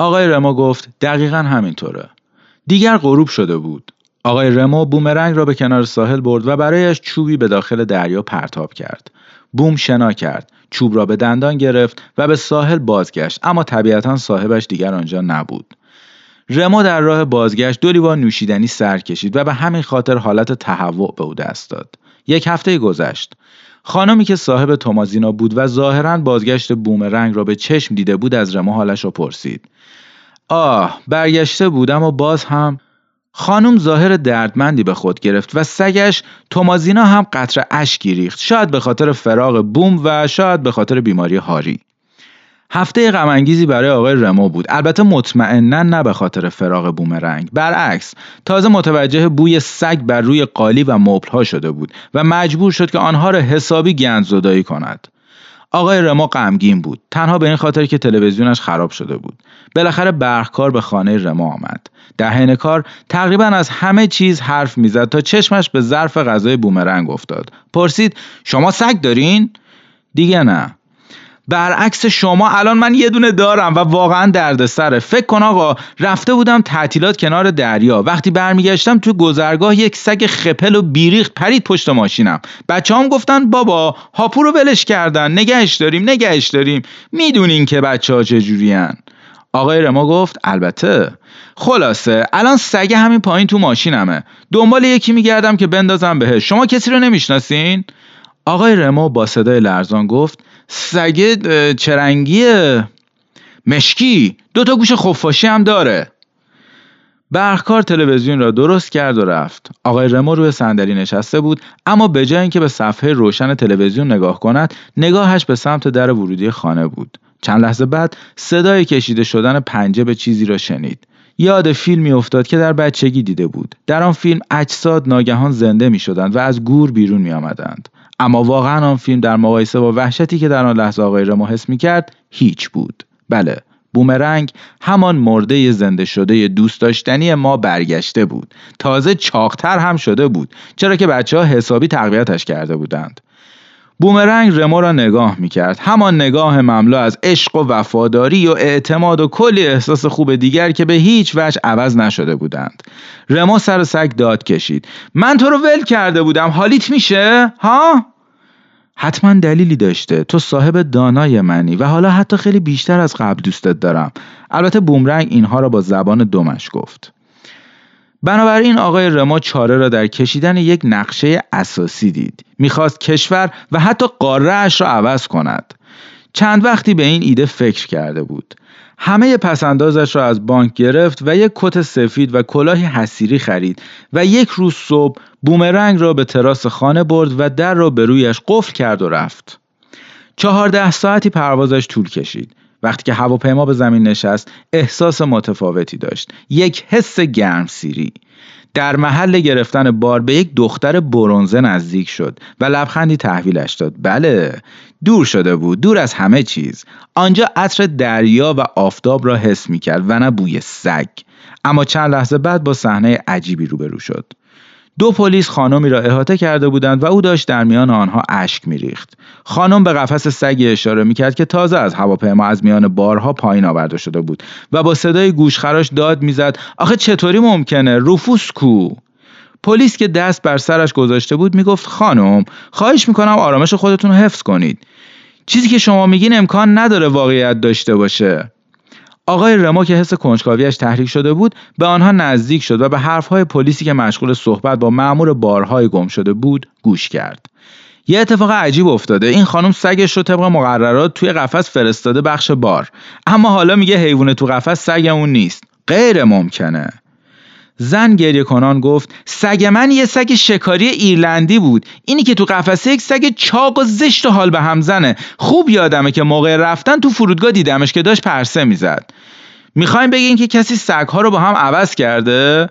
آقای رمو گفت، دقیقاً همینطوره. دیگر غروب شده بود. آقای رمو بومرنگ را به کنار ساحل برد و برایش چوبی به داخل دریا پرتاب کرد. بوم شنا کرد، چوب را به دندان گرفت و به ساحل بازگشت، اما طبیعتاً صاحبش دیگر آنجا نبود. رمو در راه بازگشت دو لیوان نوشیدنی سر کشید و به همین خاطر حالت تهوع به او دست داد. یک هفته گذشت. خانمی که صاحب تومازینا بود و ظاهراً بازگشت بومرنگ را به چشم دیده بود از رمو حالش را پرسید. آه، برگشته بود اما باز هم. خانم ظاهر دردمندی به خود گرفت و سگش تومازینا هم قطره اشکی ریخت، شاید به خاطر فراق بوم و شاید به خاطر بیماری هاری. هفته غم انگیزی برای آقای رمو بود، البته مطمئناً نه به خاطر فراق بومرنگ. برعکس، تازه متوجه بوی سگ بر روی قالی و مبل‌ها شده بود و مجبور شد که آنها را حسابی گندزدایی کند. آقای رمو غمگین بود، تنها به این خاطر که تلویزیونش خراب شده بود. بالاخره برقکار به خانه رمو آمد. در حین کار تقریباً از همه چیز حرف می‌زد تا چشمش به ظرف غذای بومرنگ افتاد. پرسید، شما سگ دارین؟ دیگه نه. برعکس شما الان من یه دونه دارم و واقعا دردسره. فکر کن آقا رفته بودم تعطیلات کنار دریا، وقتی برمیگشتم تو گذرگاه یک سگ خپل و بیریخت پرید پشت ماشینم. بچه‌هام گفتن بابا هاپو رو ولش کردن، نگهش داریم نگهش داریم. میدونین که بچه‌ها چجورین. آقای رمو گفت البته. خلاصه الان سگ همین پایین تو ماشینمه، دنبال یکی میگردم که بندازم بهش. شما کسی رو نمیشناسین؟ آقای رمو با صدای لرزان گفت سگ چرنگیه، مشکی، دوتا گوش خفاشی هم داره. برخکار تلویزیون را درست کرد و رفت. آقای رمو روی صندلی نشسته بود، اما به جای اینکه به صفحه روشن تلویزیون نگاه کند، نگاهش به سمت در ورودی خانه بود. چند لحظه بعد صدای کشیده شدن پنجه به چیزی را شنید. یاد فیلمی افتاد که در بچگی دیده بود. در آن فیلم اجساد ناگهان زنده می شدند و از گور بیرون می آمدند. اما واقعا آن فیلم در مقایسه با وحشتی که در آن لحظه آقای رمو حس می کرد هیچ بود. بله، بومرنگ همان مرده زنده شده دوست داشتنی ما برگشته بود. تازه چاقتر هم شده بود، چرا که بچه ها حسابی تقویتش کرده بودند. بومرنگ رمو را نگاه میکرد، همان نگاه مملو از عشق و وفاداری و اعتماد و کلی احساس خوب دیگر که به هیچ وجه عوض نشده بودند. رمو سر سگ داد کشید، من تو رو ول کرده بودم، حالیت میشه؟ ها؟ حتما دلیلی داشته، تو صاحب دانای منی و حالا حتی خیلی بیشتر از قبل دوستت دارم. البته بومرنگ اینها را با زبان دمش گفت. بنابراین آقای رمو چاره را در کشیدن یک نقشه اساسی دید. میخواست کشور و حتی قاره اش را عوض کند. چند وقتی به این ایده فکر کرده بود. همه پسندازش را از بانک گرفت و یک کت سفید و کلاهی حصیری خرید و یک روز صبح بومرنگ را به تراس خانه برد و در را به رویش قفل کرد و رفت. چهارده ساعتی پروازش طول کشید. وقتی که هواپیما به زمین نشست احساس متفاوتی داشت، یک حس گرمسیری. در محل گرفتن بار به یک دختر برنزه نزدیک شد و لبخندی تحویلش داد. بله، دور شده بود، دور از همه چیز. آنجا عطر دریا و آفتاب را حس می‌کرد و نه بوی سگ. اما چند لحظه بعد با صحنه عجیبی روبرو شد. دو پلیس خانمی را احاطه کرده بودند و او داشت در میان آنها اشک می‌ریخت. خانم به قفس سگ اشاره می‌کرد که تازه از هواپیما از میان بارها پایین آورده شده بود و با صدای گوشخراش داد می‌زد آخه چطوری ممکنه؟ روفوس کو؟ پلیس که دست بر سرش گذاشته بود میگفت خانم خواهش می‌کنم آرامش خودتون رو حفظ کنید. چیزی که شما میگین امکان نداره واقعیت داشته باشه. آقای رمو که حس کنجکاویش تحریک شده بود به آنها نزدیک شد و به حرفهای پلیسی که مشغول صحبت با مأمور بارهای گم شده بود گوش کرد. یه اتفاق عجیب افتاده، این خانم سگش رو طبق مقررات توی قفس فرستاده بخش بار، اما حالا میگه حیوان تو قفس سگ اون نیست. غیر ممکنه. زن گریه کنان گفت سگ من یه سگ شکاری ایرلندی بود، اینی که تو قفسه یک سگ چاق و زشت و حال به هم زنه. خوب یادمه که موقع رفتن تو فرودگاه دیدمش که داشت پرسه میزد. میخوایم بگین که کسی سگها رو با هم عوض کرده؟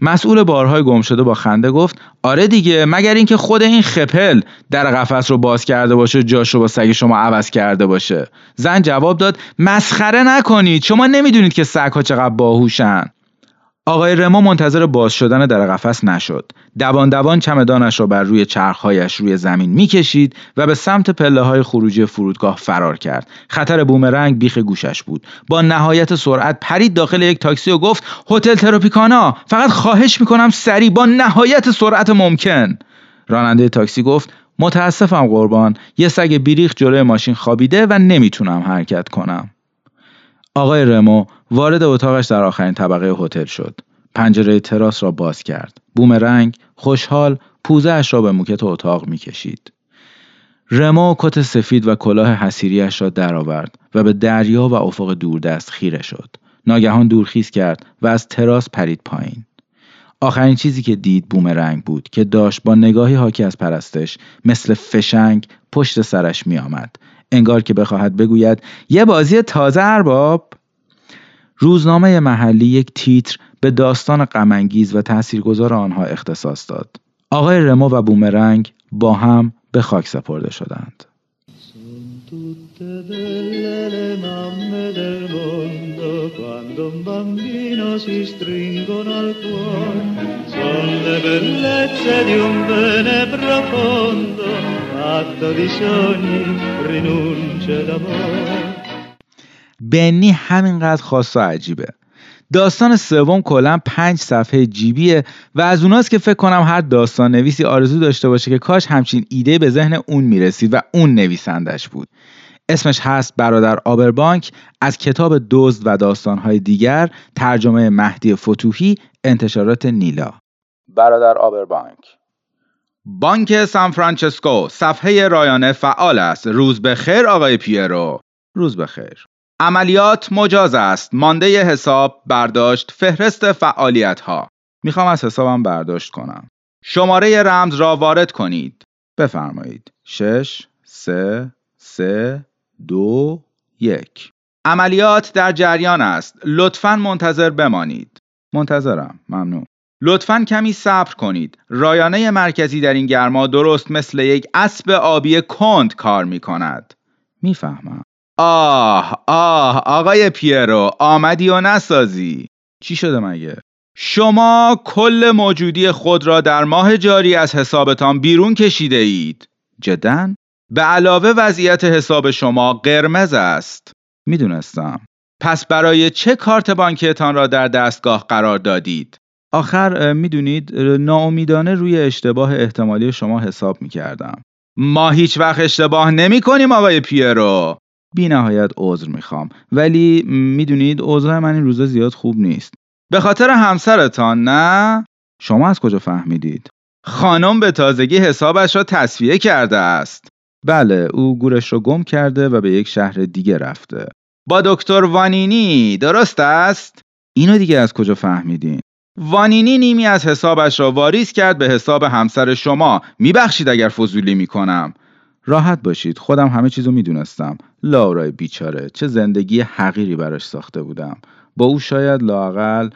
مسئول بارهای گم شده با خنده گفت آره دیگه، مگر اینکه خود این خپل در قفس رو باز کرده باشه، جاش رو با سگ شما عوض کرده باشه. زن جواب داد مسخره نکنید، شما نمیدونید که سگها چقدر باهوشن. آقای رمو منتظر باز شدن در قفس نشد. دوان دوان چمدانش را بر روی چرخهایش روی زمین میکشید و به سمت پله‌های خروجی فرودگاه فرار کرد. خطر بومرنگ بیخ گوشش بود. با نهایت سرعت پرید داخل یک تاکسی و گفت هتل تروپیکانا، فقط خواهش میکنم سریع، با نهایت سرعت ممکن. راننده تاکسی گفت متاسفم قربان، یه سگ بیریخ جلوی ماشین خوابیده و نمیتونم حرکت کنم. آقای رمو وارد اتاقش در آخرین طبقه هتل شد. پنجره تراس را باز کرد. بومرنگ خوشحال پوزه اش را به موکت اتاق می‌کشید. رمو کت سفید و کلاه حصیری اش را درآورد و به دریا و افق دوردست خیره شد. ناگهان دورخیز کرد و از تراس پرید پایین. آخرین چیزی که دید بومرنگ بود که داشت با نگاهی حاکی از پرستش مثل فشنگ پشت سرش می‌آمد، انگار که بخواهد بگوید یه بازی تازه ارباب. روزنامه محلی یک تیتر به داستان غم‌انگیز و تاثیرگذار آنها اختصاص داد. آقای رمو و بومرنگ با هم به خاک سپرده شدند. بنی همینقدر خاص و عجیبه. داستان سوم کلا پنج صفحه جیبیه و از اوناست که فکر کنم هر داستان نویسی آرزو داشته باشه که کاش همچین ایده به ذهن اون میرسید و اون نویسندش بود. اسمش هست برادر آبربانک، از کتاب دزد و داستانهای دیگر، ترجمه مهدی فتوحی، انتشارات نیلا. برادر آبربانک. بانک سان فرانسیسکو صفحه رایانه فعال است. روز بخیر آقای پیرو. روز بخیر. عملیات مجاز است. مانده حساب برداشت، فهرست فعالیت ها. میخوام از حسابم برداشت کنم. شماره رمز را وارد کنید. بفرمایید. شش سه سه دو یک. عملیات در جریان است. لطفاً منتظر بمانید. منتظرم. ممنون. لطفاً کمی صبر کنید. رایانه مرکزی در این گرما درست مثل یک اسب آبی کند کار می کند. می فهمم. آه آه آقای پیرو، آمدی و نسازی. چی شده مگه؟ شما کل موجودی خود را در ماه جاری از حسابتان بیرون کشیده اید. جدن؟ به علاوه وضعیت حساب شما قرمز است. می دونستم. پس برای چه کارت بانکیتان را در دستگاه قرار دادید؟ آخر میدونید ناامیدانه روی اشتباه احتمالی شما حساب میکردم. ما هیچ وقت اشتباه نمی کنیم آقای پیرو. بی نهایت عذر میخوام، ولی میدونید عذر من این روزا زیاد خوب نیست. به خاطر همسرتان نه؟ شما از کجا فهمیدید؟ خانم به تازگی حسابش را تصفیه کرده است. بله، او گورش را گم کرده و به یک شهر دیگه رفته. با دکتر وانینی، درست است؟ اینو دیگه از کجا فهمیدین؟ وانینی نیمی از حسابش را واریز کرد به حساب همسر شما. میبخشید اگر فضولی میکنم. راحت باشید، خودم همه چیزو میدونستم. لاورای بیچاره، چه زندگی حقیری براش ساخته بودم. با او شاید لااقل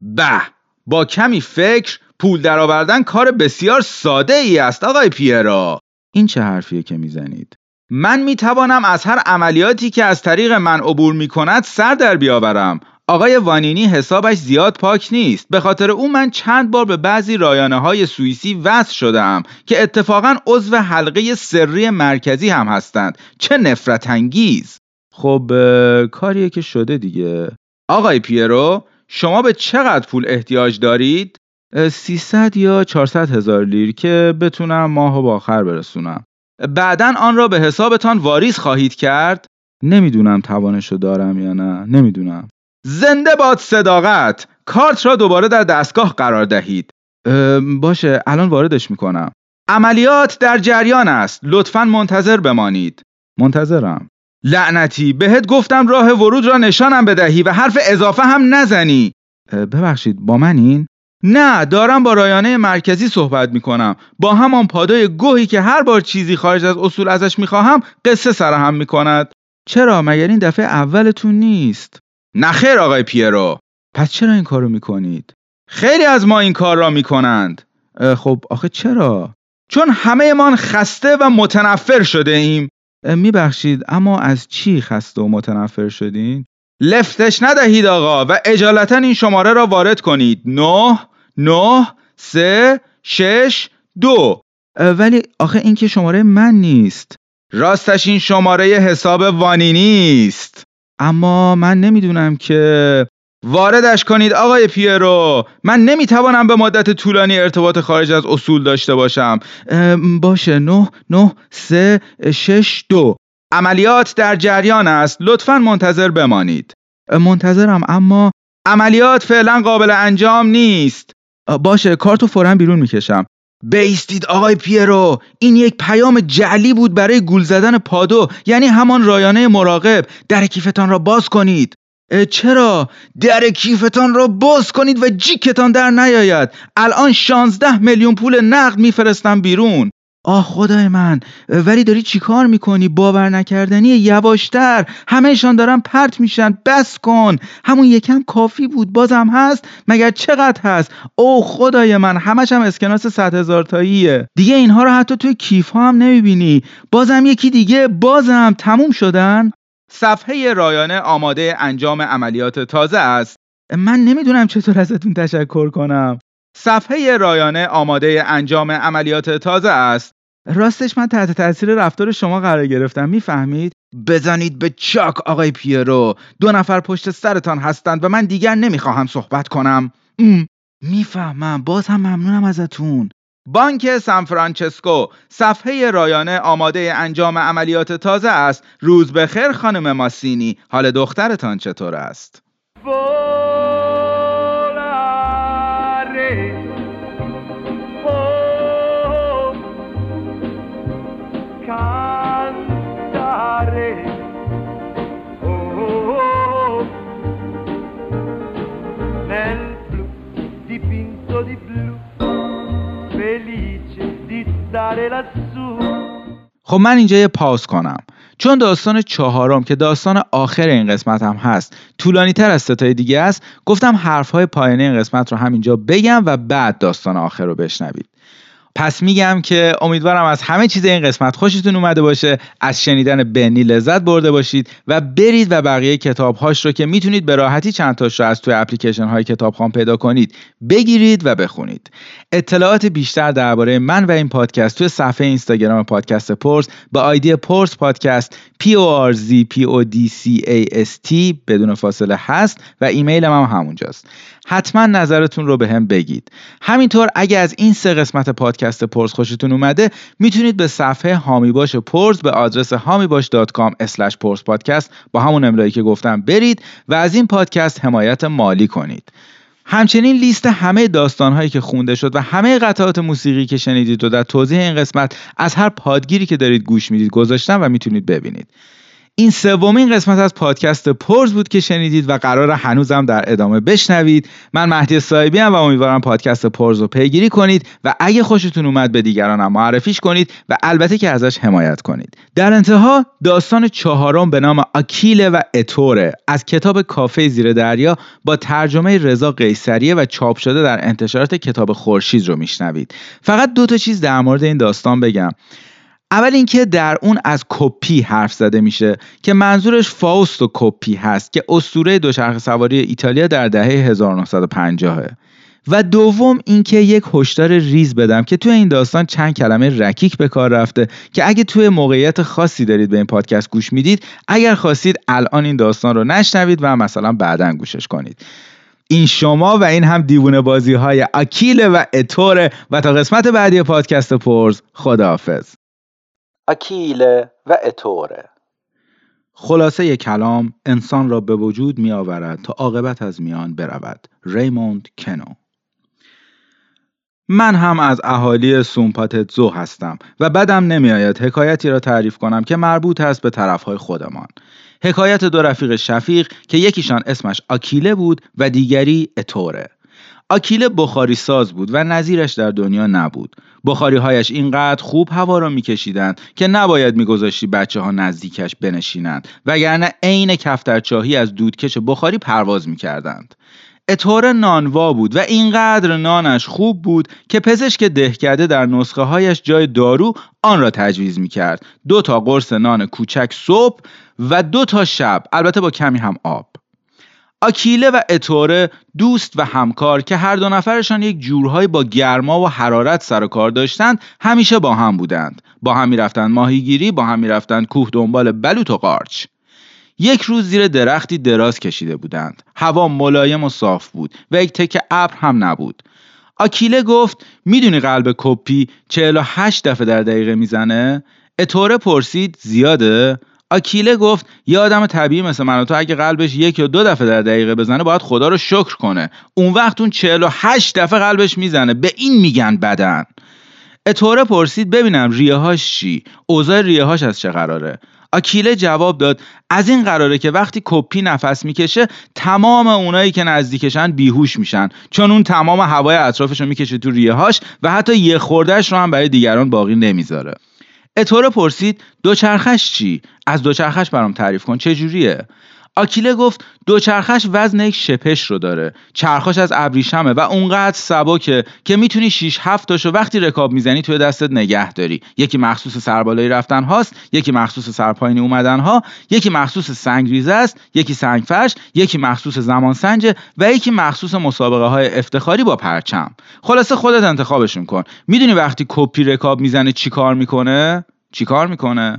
به با کمی فکر پول درآوردن کار بسیار ساده ای است آقای پیرو. این چه حرفیه که میزنید؟ من میتوانم از هر عملیاتی که از طریق من عبور میکند سر در بیاورم. آقای وانینی حسابش زیاد پاک نیست. به خاطر اون من چند بار به بعضی رایانه‌های سوئیسی وصل شدم که اتفاقاً عضو حلقه سری مرکزی هم هستند. چه نفرت انگیز. خب کاریه که شده دیگه. آقای پیرو، شما به چقدر پول احتیاج دارید؟ سیصد یا چهارصد هزار لیر که بتونم ماهو با آخر برسونم. بعداً آن را به حسابتان واریز خواهید کرد؟ نمیدونم توانشو دارم یا نه، نمیدونم. زنده باد صداقت. کارت را دوباره در دستگاه قرار دهید. باشه، الان واردش میکنم. عملیات در جریان است. لطفاً منتظر بمانید. منتظرم. لعنتی، بهت گفتم راه ورود را نشانم بدهی و حرف اضافه هم نزنی. ببخشید، با من این؟ نه، دارم با رایانه مرکزی صحبت میکنم. با همان پادای گوهی که هر بار چیزی خارج از اصول ازش میخواهم قصه سرهم میکند. چرا؟ مگر این دفعه اولتون نیست؟ نخیر آقای پیرو. پس چرا این کارو میکنید؟ خیلی از ما این کار را میکنند. خب آخه چرا؟ چون همه ما خسته و متنفر شده ایم. میبخشید اما از چی خسته و متنفر شدین؟ لفتش ندهید آقا و اجالتا این شماره را وارد کنید. نه نه سه شش دو. ولی آخه این که شماره من نیست. راستش این شماره حساب وانینی است. اما من نمیدونم که. واردش کنید آقای پیرو. من نمیتوانم به مدت طولانی ارتباط خارج از اصول داشته باشم. باشه. نه نه سه شش دو. عملیات در جریان است. لطفاً منتظر بمانید. منتظرم اما عملیات فعلا قابل انجام نیست. باشه، کارتو فوراً بیرون میکشم. بیستید آقای پیرو، این یک پیام جعلی بود برای گول زدن پادو، یعنی همان رایانه مراقب. در کیفتان را باز کنید. چرا؟ در کیفتان را باز کنید و جیکتان در نیاید. الان شانزده میلیون پول نقد میفرستم بیرون. آه خدای من، ولی داری چی کار میکنی؟ باور نکردنی. یواشتر، همهشان دارن پرت میشن. بس کن، همون یکم کافی بود. بازم هست؟ مگر چقدر هست؟ اوه خدای من، همش هم اسکناس صد هزار تاییه. دیگه اینها رو حتی توی کیف ها هم نمیبینی. بازم یکی دیگه، بازم تموم شدن. صفحه رایانه آماده انجام عملیات تازه است. من نمیدونم چطور ازتون تشکر کنم. صفحه رایانه آماده انجام عملیات تازه است. راستش من تحت تاثیر رفتار شما قرار گرفتم، میفهمید؟ بزنید به چاک آقای پیرو، دو نفر پشت سرتان هستند و من دیگر نمیخواهم صحبت کنم. ام. میفهمم، باز هم ممنونم ازتون. بانک سان فرانسیسکو، صفحه رایانه آماده انجام عملیات تازه است. روز بخیر خانم ماسینی، حال دخترتان چطور است؟ خب من اینجا یه پاس کنم، چون داستان چهارم که داستان آخر این قسمت هم هست طولانی تر از ستای دیگه است، گفتم حرفهای پایانی این قسمت رو همینجا بگم و بعد داستان آخر رو بشنوید. پس میگم که امیدوارم از همه چیز این قسمت خوشتون اومده باشه، از شنیدن بنی لذت برده باشید و برید و بقیه کتابهاش رو که میتونید به راحتی چند تاش رو از توی اپلیکیشن های کتابخوان پیدا کنید بگیرید و بخونید. اطلاعات بیشتر درباره من و این پادکست توی صفحه اینستاگرام پادکست پرز با آیدی پرز پادکست P O R Z P O D C A S T بدون فاصله هست و ایمیلم هم, هم همونجاست. حتما نظرتون رو به هم بگید. همینطور اگه از این سه قسمت پادکست پرز خوشتون اومده میتونید به صفحه حامی باش پرز به آدرس hamibash dot com slash porzpodcast با همون املایی که گفتم برید و از این پادکست حمایت مالی کنید. همچنین لیست همه داستان‌هایی که خونده شد و همه قطعات موسیقی که شنیدید و در توضیح این قسمت از هر پادگیری که دارید گوش میدید گذاشتم و میتونید ببینید. این سومین قسمت از پادکست پرز بود که شنیدید و قراره هنوزم در ادامه بشنوید. من مهدی صاییم و امیدوارم پادکست پرز رو پیگیری کنید و اگه خوشتون اومد به دیگرانم معرفیش کنید و البته که ازش حمایت کنید. در انتها داستان چهارم به نام آکیله و اتوره از کتاب کافه زیر دریا با ترجمه رضا قیصریه و چاپ شده در انتشارات کتاب خورشید رو میشنوید. فقط دو تا چیز در مورد این داستان بگم. اول اینکه در اون از کپی حرف زده میشه که منظورش فاوست و کپی هست که اسطوره دوچرخه سواری ایتالیا در دهه هزار و نهصد و پنجاهه. و دوم اینکه یک هشدار ریز بدم که توی این داستان چند کلمه رکیک به کار رفته که اگه توی موقعیت خاصی دارید به این پادکست گوش میدید، اگر خواستید الان این داستان رو نشنوید و مثلا بعداً گوشش کنید. این شما و این هم دیوونه بازی های آکیله و اتوره و تا قسمت بعدی پادکست پرز، خداحافظ. آکیله و اتوره خلاصه یک کلام انسان را به وجود می آورد تا عاقبت از میان برود. ریموند کنو. من هم از اهالی سومپاتتزو هستم و بدم نمی آید حکایتی را تعریف کنم که مربوط است به طرفهای خودمان. حکایت دو رفیق شفیق که یکیشان اسمش آکیله بود و دیگری اتوره. آکیله بخاری ساز بود و نظیرش در دنیا نبود. بخاری هایش اینقدر خوب هوا را میکشیدند که نباید میگذاشتی بچه ها نزدیکش بنشینند، وگرنه عین کفترچاهی از دودکش بخاری پرواز میکردند. اتوره نانوا بود و اینقدر نانش خوب بود که پزشک دهکده در نسخه هایش جای دارو آن را تجویز میکرد. دو تا قرص نان کوچک صبح و دو تا شب، البته با کمی هم آب. آکیله و اتوره دوست و همکار که هر دو نفرشان یک جورهایی با گرما و حرارت سر و کار داشتند، همیشه با هم بودند. با هم می‌رفتند ماهیگیری، با هم می‌رفتند کوه دنبال بلوط و قارچ. یک روز زیر درختی دراز کشیده بودند. هوا ملایم و صاف بود و یک تکه ابر هم نبود. آکیله گفت: میدونی قلب کپی چهل و هشت دفعه در دقیقه میزنه؟ اتوره پرسید: زیاده؟ آکیله گفت: یه آدم طبیعی مثل من و تو اگه قلبش یک یا دو دفعه در دقیقه بزنه باید خدا رو شکر کنه، اون وقت اون چهل و هشت دفعه قلبش میزنه، به این میگن بدن. اتوره پرسید: ببینم ریه هاش چی؟ اوضاع ریه هاش از چه قراره؟ آکیله جواب داد: از این قراره که وقتی کپی نفس میکشه تمام اونایی که نزدیکشن بیهوش میشن، چون اون تمام هوای اطرافش رو میکشه تو ریه هاش و حتی یه خورده‌اش رو هم برای دیگران باقی نمیذاره. اتوره پرسید: دوچرخش چی؟ از دوچرخش برام تعریف کن، چه جوریه؟ آکیله گفت دوچرخش وزن یک شپش رو داره، چرخاش از ابریشمه و اونقدر سبکه که میتونی شش هفت تاشو وقتی رکاب میزنی توی دستت نگه داری. یکی مخصوص سربالایی رفتن هاست، یکی مخصوص سرپایینی اومدن ها، یکی مخصوص سنگریزه است، یکی سنگفرش، یکی مخصوص زمان سنجه و یکی مخصوص مسابقه های افتخاری با پرچم. خلاصه خودت انتخابشون کن. میدونی وقتی کپی رکاب میزنه چیکار میکنه؟ چیکار میکنه؟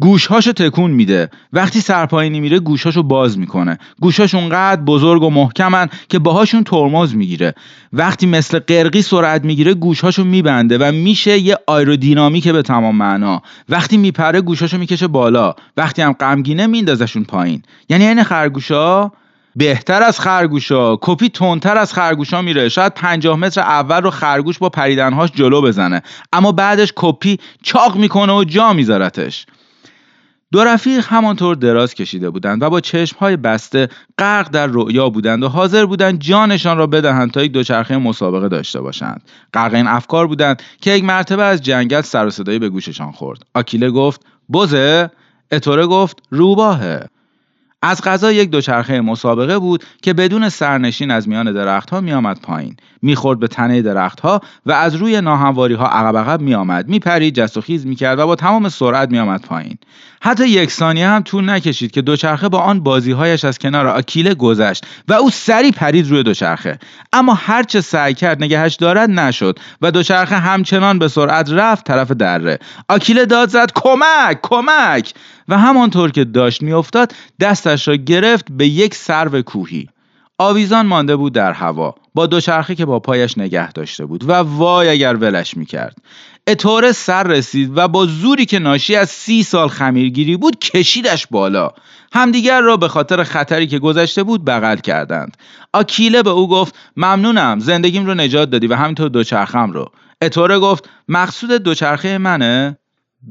گوشهاشو تکون میده. وقتی سرپاینی میره گوشهاشو باز میکنه. گوشهاش اونقدر بزرگ و محکمن که باهاشون ترمز میگیره. وقتی مثل قرقی سرعت میگیره گوشهاشو میبنده و میشه یه آیرودینامیک به تمام معنا. وقتی میپره گوشهاشو میکشه بالا. وقتی هم غمگینه میندازشون پایین. یعنی این خرگوشا بهتر از خرگوشا، کپی تندتر از خرگوشا میره. شاید پنجاه متر اول رو خرگوش با پریدنهاش جلو بزنه، اما بعدش کپی چاق میکنه و جا میذارتش. دو رفیق همانطور دراز کشیده بودند و با چشمهای بسته غرق در رؤیا بودند و حاضر بودند جانشان را بدهند تا یک دوچرخه مسابقه داشته باشند. غرق این افکار بودند که یک مرتبه از جنگل سر و صدایی به گوششان خورد. آکیله گفت بزه، اتوره گفت روباهه. از قضا یک دوچرخه مسابقه بود که بدون سرنشین از میان درختها میآمد پایین، میخورد به تنه درختها و از روی ناهمواریها عقب عقب میآمد، میپرید، جست و خیز میکرد و با تمام سرعت میآمد پایین. حتی یک ثانیه هم طول نکشید که دوچرخه با آن بازیهایش از کنار آکیله گذشت و او سری پرید روی دوچرخه، اما هرچه سعی کرد نگهش دارد نشد و دوچرخه همچنان به سرعت رفت طرف دره. آکیله داد زد کمک کمک و همانطور که داشت میافتاد دستش را گرفت به یک سرو کوهی. آویزان مانده بود در هوا با دوچرخه که با پایش نگه داشته بود و وای اگر ولش میکرد. اتوره سر رسید و با زوری که ناشی از سی سال خمیرگیری بود کشیدش بالا. همدیگر را به خاطر خطری که گذشته بود بغل کردند. آکیله به او گفت ممنونم، زندگیم رو نجات دادی و همینطور دوچرخم رو. اتوره گفت مقصود دوچرخه منه؟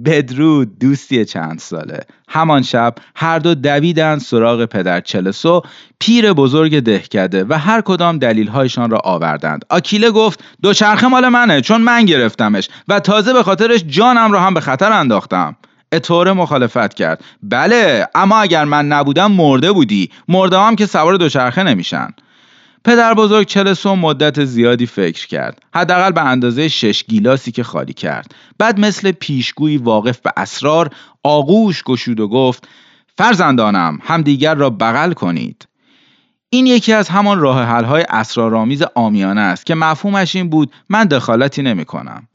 بدرود دوستی چند ساله. همان شب هر دو دویدند سراغ پدر چلسو، پیر بزرگ دهکده، و هر کدام دلیل‌هایشان را آوردند. آکیله گفت دوچرخه مال منه چون من گرفتمش و تازه به خاطرش جانم را هم به خطر انداختم. اتوره مخالفت کرد. بله، اما اگر من نبودم مرده بودی. مرده هم که سوار دوچرخه نمیشن. پدر بزرگ چلسو مدت زیادی فکر کرد، حداقل به اندازه شش گیلاسی که خالی کرد. بعد مثل پیشگویی واقف به اسرار آغوش گشود و گفت فرزندانم، همدیگر را بغل کنید. این یکی از همان راه حل‌های اسرارآمیز عامیانه است که مفهومش این بود من دخالتی نمی‌کنم.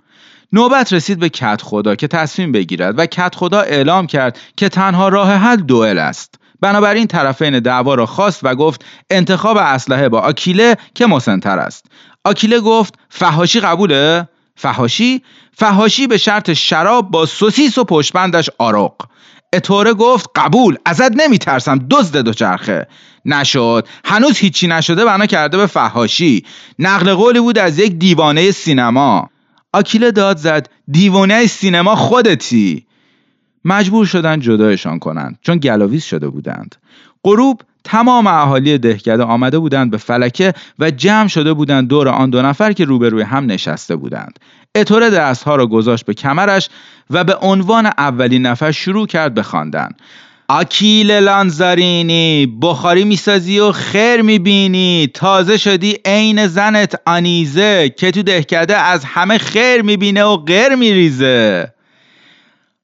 نوبت رسید به کت خدا که تصمیم بگیرد و کت خدا اعلام کرد که تنها راه حل دوئل است. بنابراین طرفین دعوا را خواست و گفت انتخاب اسلحه با آکیله که مسن‌تر است. آکیله گفت فحاشی قبوله؟ فحاشی؟ فحاشی به شرط شراب با سوسیس و پشتبندش آرق. اتوره گفت قبول، ازت نمیترسم دزد دوچرخه. نشد، هنوز هیچی نشده بنا کرده به فحاشی. نقل قولی بود از یک دیوانه سینما. آکیله داد زد دیوانه سینما خودتی. مجبور شدند جدایشان کنند چون گلاویز شده بودند. غروب تمام اهالی دهکده آمده بودند به فلکه و جمع شده بودند دور آن دو نفر که روبروی هم نشسته بودند. اتوره دستها را گذاشت به کمرش و به عنوان اولین نفر شروع کرد به خواندن. آکیله لانزارینی، بخاری میسازی و خیر میبینی، تازه شدی عین زنت آنیزه که تو دهکده از همه خیر میبینه و غیر میریزه.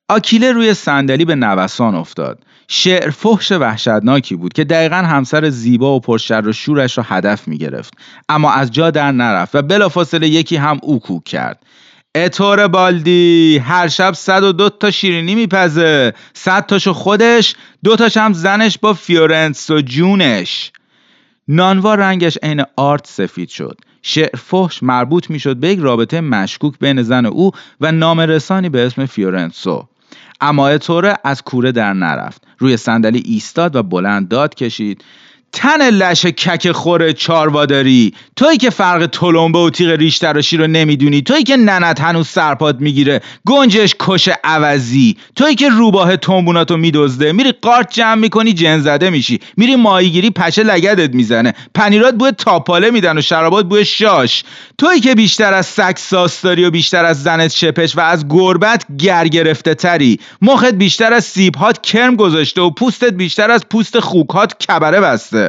آکیله روی صندلی به نوسان افتاد. شعر فحش وحشتناکی بود که دقیقاً همسر زیبا و پرشر و شورش را هدف می گرفت، اما از جا در نرفت و بلافاصله یکی هم او کوک کرد. اتور بالدی هر شب صد و دو تا شیرینی میپزه، صد تاشو خودش، دو تاش هم زنش با فیورنسو جونش. نانوا رنگش عین آرد سفید شد. شعر فحش مربوط میشد به یک رابطه مشکوک بین زن او و نامرسانی به اسم فیورنسو. اما اتوره از کوره در نرفت. روی صندلی ایستاد و بلند داد کشید تن لشه کک خوره چارواداری، تویی که فرق تلمبه و تیغ ریش تراشی رو نمیدونی، تویی که ننت هنوز سرپات میگیره گنجش کش عوضی، تویی که روباه تنبوناتو میدزده، میری قارت جمع میکنی جن زده میشی، میری ماهیگیری پشه لگدت میزنه، پنیرات بوی تاپاله میدن و شرابات بوی شاش، تویی که بیشتر از سگ ساس داری و بیشتر از زنت شپش و از گربت گر گرفته تری، مخت بیشتر از سیبهات کرم گذاشته و پوستت بیشتر از پوست خوکهات کبره بسته.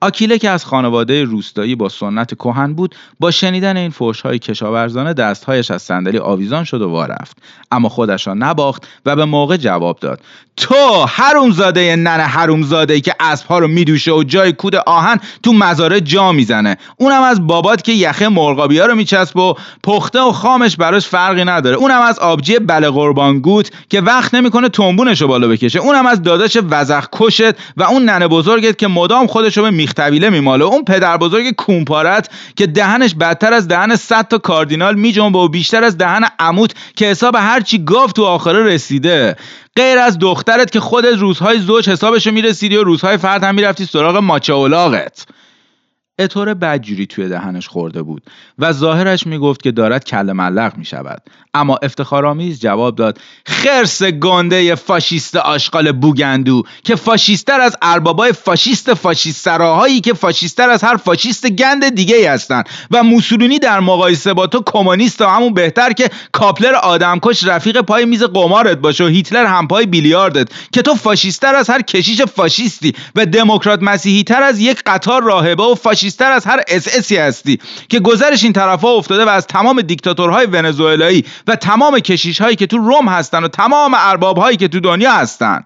آکیله که از خانواده روستایی با سنت کهن بود، با شنیدن این فحش‌های کشاورزانه دستهایش از صندلی آویزان شد و وارفت، اما خودش را نباخت و به موقع جواب داد: تو حرومزاده ننه حرومزاده‌ای که اسب‌ها رو میدوشه و جای کود آهن تو مزارع جا میزنه، اونم از بابات که یخه مرغابی‌ها رو میچسب و پخته و خامش براش فرقی نداره، اونم از آبجی بله قربانگوت که وقت نمیکنه تنبونش رو بالا بکشه، اونم از داداش وزخ کشت و اون ننه بزرگت که مدام خودش رو میختویله میماله، اون پدر بزرگ کونپارت که دهنش بدتر از دهن صد تا کاردینال میجنبه و بیشتر از دهن عموت که حساب هر چی گاو تو آخره رسیده، غیر از دخترت که خودت روزهای زوج حسابشو میرسیدی و روزهای فرد هم میرفتی سراغ ماچاولاغت. اطور بدجوری توی دهنش خورده بود و ظاهرش میگفت که دارد کله ملق میشود، اما افتخارآمیز جواب داد: خرس گنده فاشیست آشغال بوگندو که فاشیستر از اربابای فاشیست فاشیست سراهایی که فاشیستر از هر فاشیست گند دیگه هستن و موسولینی در مقایسه با تو کمونیست، و همون بهتر که کاپلر آدمکش رفیق پای میز قمارت باشه و هیتلر همپای بیلیاردت، که تو فاشیستر از هر کشیش فاشیستی و دموکرات مسیحی‌تر از یک قطار راهبه و فاشیست بیشتر از هر اس اسی هستی که گذرش این طرفا افتاده و از تمام دیکتاتورهای ونزوئلایی و تمام کشیشهایی که تو روم هستن و تمام اربابهایی که تو دنیا هستن.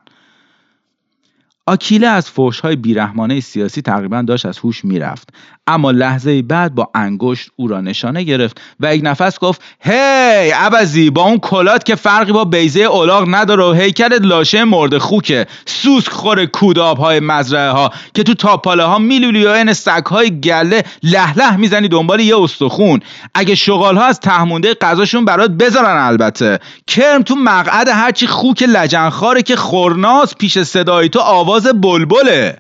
آکیله از فحش‌های بیرحمانه سیاسی تقریبا داشت از هوش میرفت، اما لحظه بعد با انگشت او را نشانه گرفت و یک نفس گفت: هی عوضی با اون کلات که فرقی با بیزه اولاغ نداره و هیکلت لاشه مرده خوکه سوسک خور کوداب‌های مزرعه ها که تو تاپاله ها میلولی و این سگ‌های گله له له میزنی دنبال یه استخون، اگه شغال ها از تهمونده غذاشون برات بذارن، البته کرم تو مقعد هرچی خوک لجنخاره که خورناس پیش صدای تو آواز بلبله.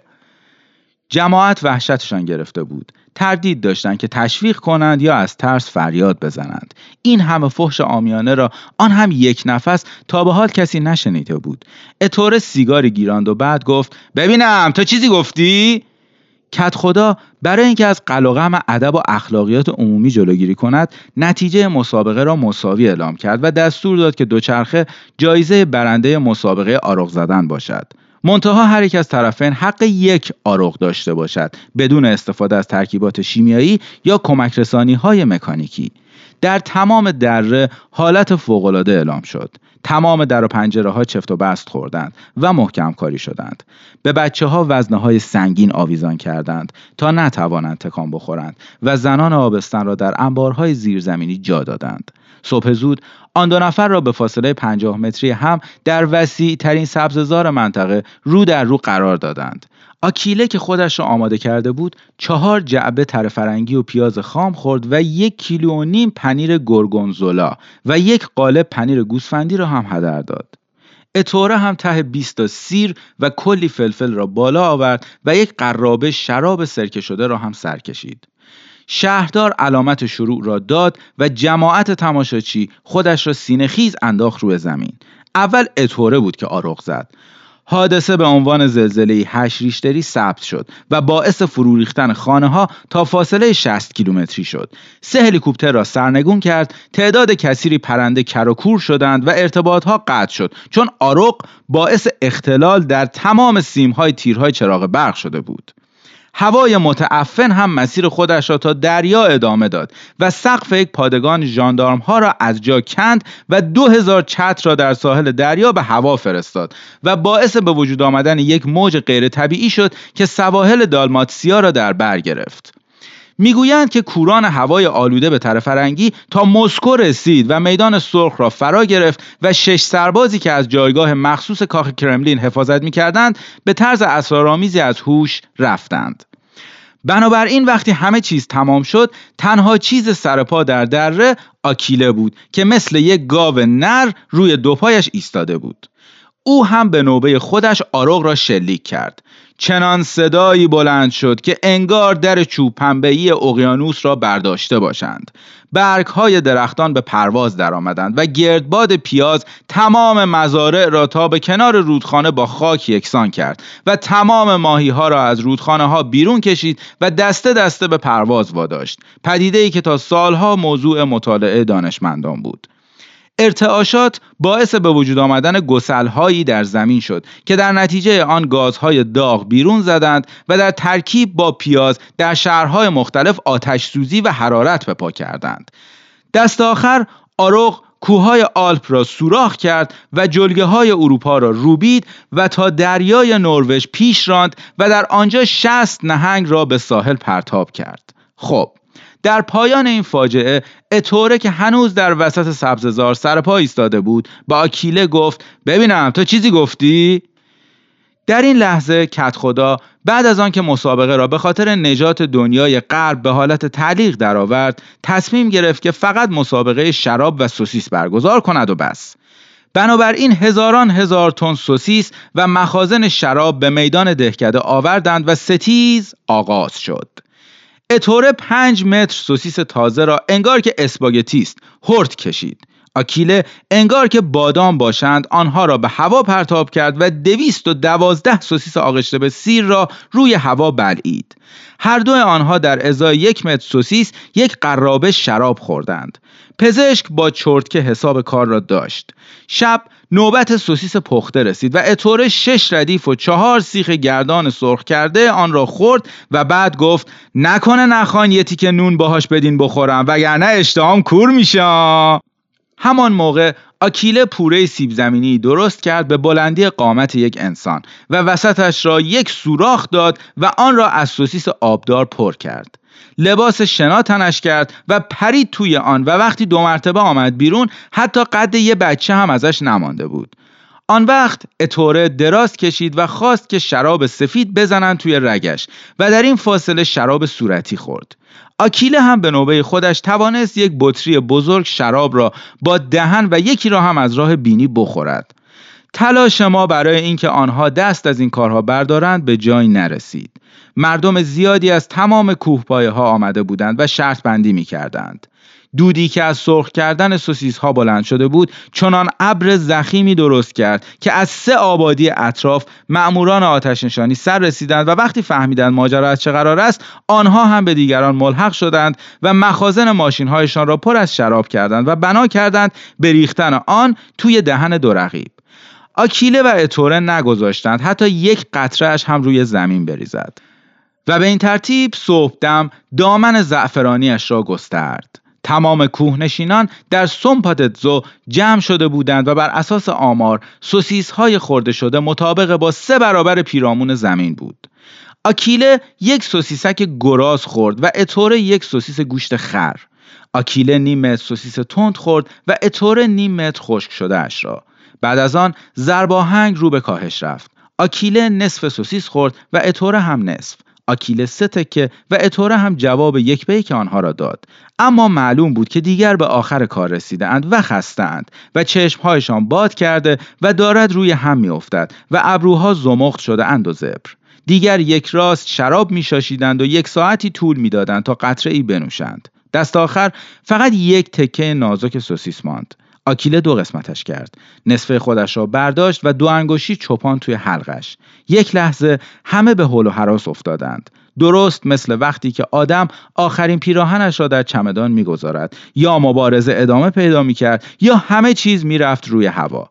جماعت وحشتشان گرفته بود، تردید داشتند که تشویق کنند یا از ترس فریاد بزنند. این همه فحش عامیانه را آن هم یک نفس تا به حال کسی نشنیده بود. اتوره سیگاری گیراند و بعد گفت: ببینم تو چیزی گفتی؟ کت خدا برای اینکه از قلقم ادب و اخلاقیات عمومی جلوگیری کند، نتیجه مسابقه را مساوی اعلام کرد و دستور داد که دوچرخه جایزه برنده مسابقه آرق زدن باشد. منتها هر یک از طرفین حق یک آرق داشته باشد بدون استفاده از ترکیبات شیمیایی یا کمک رسانی‌های مکانیکی. در تمام دره حالت فوق‌العاده اعلام شد. تمام در و پنجره ها چفت و بست خوردند و محکم کاری شدند. به بچه ها وزنه های سنگین آویزان کردند تا نتوانند تکان بخورند و زنان آبستن را در انبارهای زیرزمینی جا دادند. صبح زود آن دو نفر را به فاصله پنجاه متری هم در وسیع ترین سبززار منطقه رو در رو قرار دادند. آکیله که خودش را آماده کرده بود، چهار جعبه تره فرنگی و پیاز خام خورد و یک کیلو و نیم پنیر گورگونزولا و یک قالب پنیر گوسفندی را هم هدر داد. اتوره هم ته بیست تا سیر و کلی فلفل را بالا آورد و یک قرابه شراب سرکه شده را هم سر کشید. شهردار علامت شروع را داد و جماعت تماشاچی خودش را سینه خیز انداخت روی زمین. اول اتوره بود که آرق زد. حادثه به عنوان زلزله‌ای هشت ریشتری ثبت شد و باعث فرو ریختن خانه‌ها تا فاصله شصت کیلومتری شد. سه هلیکوپتر را سرنگون کرد، تعداد کثیری پرنده کر و کور شدند و ارتباط‌ها قطع شد چون آرق باعث اختلال در تمام سیم‌های تیرهای چراغ برق شده بود. هوای متعفن هم مسیر خودش را تا دریا ادامه داد و سقف یک پادگان ژاندارم ها را از جا کند و دو هزار چتر را در ساحل دریا به هوا فرستاد و باعث به وجود آمدن یک موج غیر طبیعی شد که سواحل دالماتسیا را در بر گرفت. میگویند که کوران هوای آلوده به طرف فرنگی تا مسکو رسید و میدان سرخ را فرا گرفت و شش سربازی که از جایگاه مخصوص کاخ کرملین حفاظت می‌کردند به طرز اسرارآمیزی از هوش رفتند. بنابراین وقتی همه چیز تمام شد، تنها چیز سرپا در دره آکیله بود که مثل یک گاو نر روی دو پایش ایستاده بود. او هم به نوبه خودش آرق را شلیک کرد. چنان صدایی بلند شد که انگار در چوب پنبه‌ای اقیانوس را برداشته باشند. برگ‌های درختان به پرواز درآمدند و گردباد پیاز تمام مزارع را تا به کنار رودخانه با خاک یکسان کرد و تمام ماهی‌ها را از رودخانه‌ها بیرون کشید و دسته دسته به پرواز واداشت. پدیده‌ای که تا سالها موضوع مطالعه دانشمندان بود. ارتعاشات باعث به وجود آمدن گسل‌هایی در زمین شد که در نتیجه آن گازهای داغ بیرون زدند و در ترکیب با پیاز در شهرهای مختلف آتش‌سوزی و حرارت به پا کردند. دست آخر آرق کوههای آلپ را سوراخ کرد و جلگه‌های اروپا را روبید و تا دریای نروژ پیش راند و در آنجا شصت نهنگ را به ساحل پرتاب کرد. خب در پایان این فاجعه اتوره که هنوز در وسط سبززار سرپا ایستاده بود با آکیله گفت ببینم تو چیزی گفتی؟ در این لحظه کت خدا بعد از آن که مسابقه را به خاطر نجات دنیای غرب به حالت تعلیق درآورد تصمیم گرفت که فقط مسابقه شراب و سوسیس برگزار کند و بس. بنابراین هزاران هزار تن سوسیس و مخازن شراب به میدان دهکده آوردند و ستیز آغاز شد. اتوره پنج متر سوسیس تازه را انگار که اسپاگتی است هورت کشید. آکیله انگار که بادام باشند آنها را به هوا پرتاب کرد و دویست و دوازده سوسیس آغشته به سیر را روی هوا بلعید. هر دو آنها در ازای یک متر سوسیس یک قرابه شراب خوردند. پزشک با چرتکه حساب کار را داشت. شب نوبت سوسیس پخته رسید و اتوره شش ردیف و چهار سیخ گردان سرخ کرده آن را خورد و بعد گفت نکنه نخوان یه تیکه نون باهاش بدین بخورم وگرنه اشتهام کور میشه. همان موقع آکیله پوره سیب زمینی درست کرد به بلندی قامت یک انسان و وسطش را یک سوراخ داد و آن را از سوسیس آبدار پر کرد. لباس شنا تنش کرد و پرید توی آن و وقتی دو مرتبه آمد بیرون حتی قد یه بچه هم ازش نمانده بود. آن وقت اتوره دراز کشید و خواست که شراب سفید بزنن توی رگش و در این فاصله شراب صورتی خورد. آکیله هم به نوبه خودش توانست یک بطری بزرگ شراب را با دهن و یکی را هم از راه بینی بخورد. تلاش ما برای اینکه آنها دست از این کارها بردارند به جای نرسید. مردم زیادی از تمام کوهپایه ها آمده بودند و شرط بندی می کردند. دودی که از سرخ کردن سوسیس ها بلند شده بود چنان ابر زخیمی درست کرد که از سه آبادی اطراف مأموران آتش نشانی سر رسیدند و وقتی فهمیدند ماجرا از چه قرار است آنها هم به دیگران ملحق شدند و مخازن ماشین هایشان را پر از شراب کردند و بنا کردند به ریختن آن توی دهن دو رقیب. آکیله و اتوره نگذاشتند حتی یک قطره اش هم روی زمین بریزد و به این ترتیب صبحدم دامن زعفرانیش را گسترد. تمام کوهنشینان در سومپاتتزو جمع شده بودند و بر اساس آمار سوسیس‌های خورده شده مطابق با سه برابر پیرامون زمین بود. آکیله یک سوسیسک گراز خورد و اتوره یک سوسیس گوشت خر. آکیله نیم متر سوسیس تند خورد و اتوره نیم متر خشک شده اش را. بعد از آن ضرباهنگ رو به کاهش رفت. آکیله نصف سوسیس خورد و اتوره هم نصف. آکیله سه تکه و اتوره هم جواب یک به یک آنها را داد، اما معلوم بود که دیگر به آخر کار رسیدند و خسته‌اند و چشمهایشان باد کرده و دارد روی هم می‌افتد و ابروها زمخت شده اند و زبر. دیگر یک راست شراب می‌شاشیدند و یک ساعتی طول می‌دادند تا قطره‌ای بنوشند. دست آخر فقط یک تکه نازک سوسیس ماند. آکیله دو قسمتش کرد. نصفه خودش را برداشت و دو انگشتی چپاند توی حلقش. یک لحظه همه به هول و هراس افتادند. درست مثل وقتی که آدم آخرین پیراهنش را در چمدان می‌گذارد. یا مبارزه ادامه پیدا می‌کرد یا همه چیز می‌رفت روی هوا.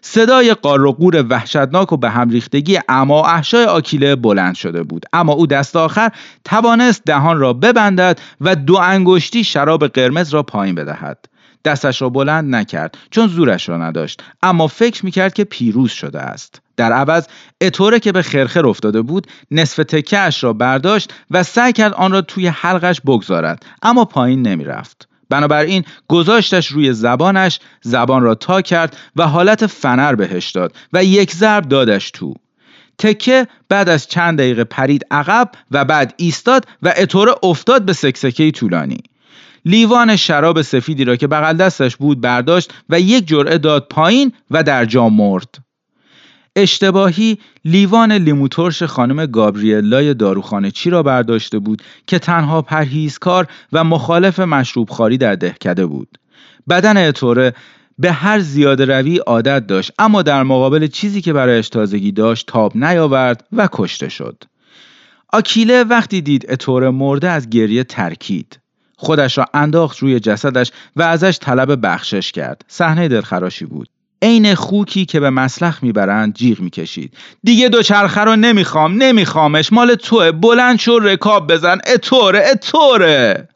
صدای قار و قور وحشتناک و به هم ریختگی اما احشای آکیله بلند شده بود، اما او دست آخر توانست دهان را ببندد و دو انگشتی شراب قرمز را پایین بدهد. دستش را بلند نکرد چون زورش را نداشت، اما فکر میکرد که پیروز شده است. در عوض اتوره که به خرخر افتاده بود نصف تکه‌اش را برداشت و سعی کرد آن را توی حلقش بگذارد، اما پایین نمیرفت. بنابراین گذاشتش روی زبانش، زبان را تا کرد و حالت فنر بهش داد و یک ضرب دادش تو. تکه بعد از چند دقیقه پرید عقب و بعد ایستاد و اتوره افتاد به سکسکه طولانی. لیوان شراب سفیدی را که بغل دستش بود برداشت و یک جرعه داد پایین و در جا مرد. اشتباهی لیوان لیموترش خانم گابریلای داروخانه چی را برداشته بود که تنها پرهیزکار و مخالف مشروبخواری در دهکده بود. بدن اتوره به هر زیاده روی عادت داشت، اما در مقابل چیزی که برایش تازگی داشت تاب نیاورد و کشته شد. آکیله وقتی دید اتوره مرده از گریه ترکید. خودش را انداخت روی جسدش و ازش طلب بخشش کرد. صحنه دلخراشی بود. عین خوکی که به مسلخ میبرند جیغ میکشید. دیگه دوچرخه رو نمیخوام، نمیخوامش، مال توه، بلند شو رکاب بزن، اتوره، اتوره.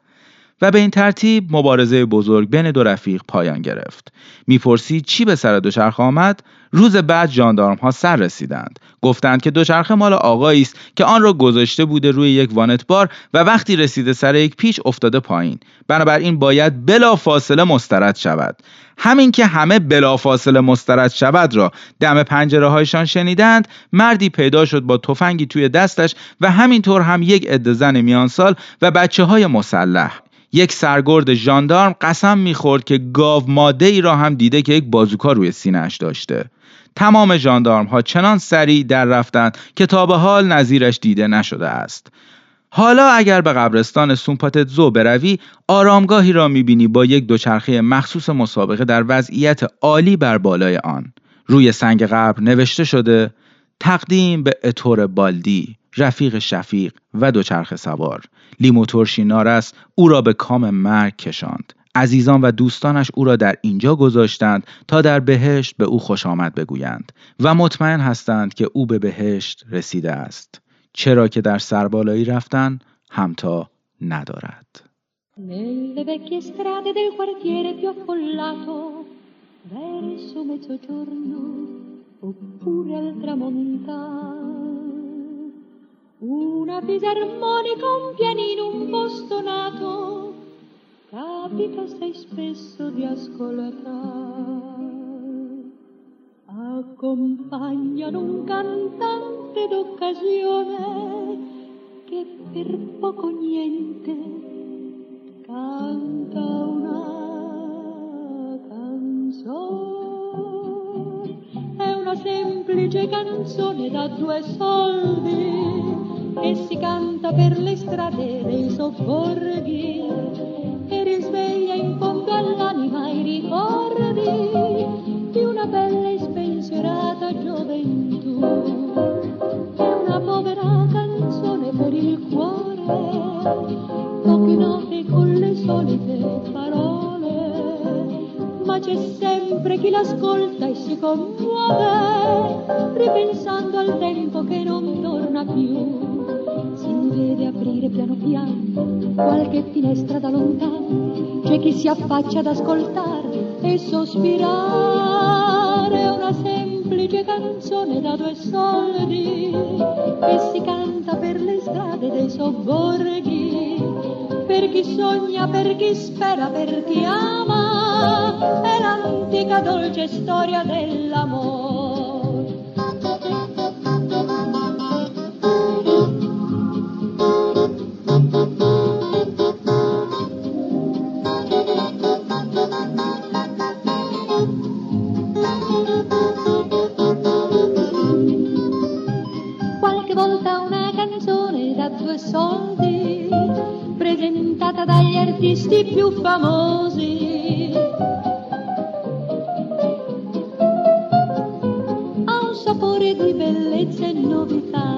و به این ترتیب مبارزه بزرگ بین دو رفیق پایان گرفت. میپرسی چی به سر دوچرخه آمد؟ روز بعد ژاندارم ها سر رسیدند. گفتند که دوچرخه مال آقایی است که آن را گذاشته بوده روی یک وانت بار و وقتی رسیده سر یک پیچ افتاده پایین. بنابراین باید بلافاصله مسترد شود. همین که همه بلافاصله مسترد شود را دم پنجره هایشان شنیدند، مردی پیدا شد با تفنگی توی دستش و همینطور هم یک عده زن میانسال و بچه‌های مسلح. یک سرگرد ژاندارم قسم میخورد که گاو ماده ای را هم دیده که یک بازوکا روی سینه‌اش داشته. تمام ژاندارم ها چنان سریع در رفتند که تا به حال نظیرش دیده نشده است. حالا اگر به قبرستان سومپاتتزو بروی، آرامگاهی را میبینی با یک دوچرخه مخصوص مسابقه در وضعیت عالی بر بالای آن. روی سنگ قبر نوشته شده: تقدیم به اتور بالدی، رفیق شفیق و دوچرخه سوار. لیموتورشی نارس او را به کام مرگ کشاند. عزیزان و دوستانش او را در اینجا گذاشتند تا در بهشت به او خوش آمد بگویند و مطمئن هستند که او به بهشت رسیده است، چرا که در سربالایی رفتن همتا ندارد. Una fisarmonica, un pianino, un bostonato, capita assai spesso di ascoltare. Accompagnano un cantante d'occasione che per poco niente canta una canzone. È una semplice canzone da due soldi e si canta per le strade dei sobborghi e risveglia in fondo all'anima i ricordi di una bella e spensierata gioventù. È una povera canzone per il cuore, poche note con le solite parole, ma c'è sempre chi l'ascolta e si commuove ripensando al tempo che non torna più. Vede aprire piano piano qualche finestra da lontano, c'è chi si affaccia ad ascoltare e sospirare. Una semplice canzone da due soldi che si canta per le strade dei sobborghi, per chi sogna, per chi spera, per chi ama, è l'antica dolce storia dell'amore. Soldi, presentata dagli artisti più famosi, ha un sapore di bellezza e novità,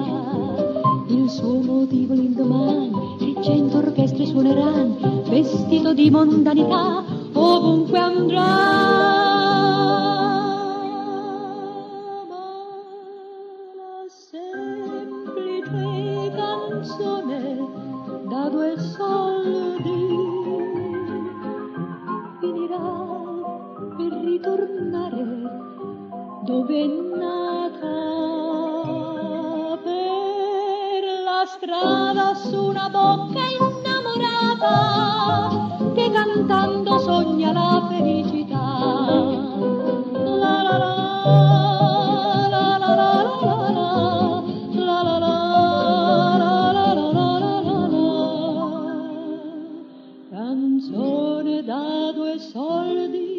il suo motivo l'indomani che cento orchestre suoneranno, vestito di mondanità ovunque andrà. Canzone da due soldi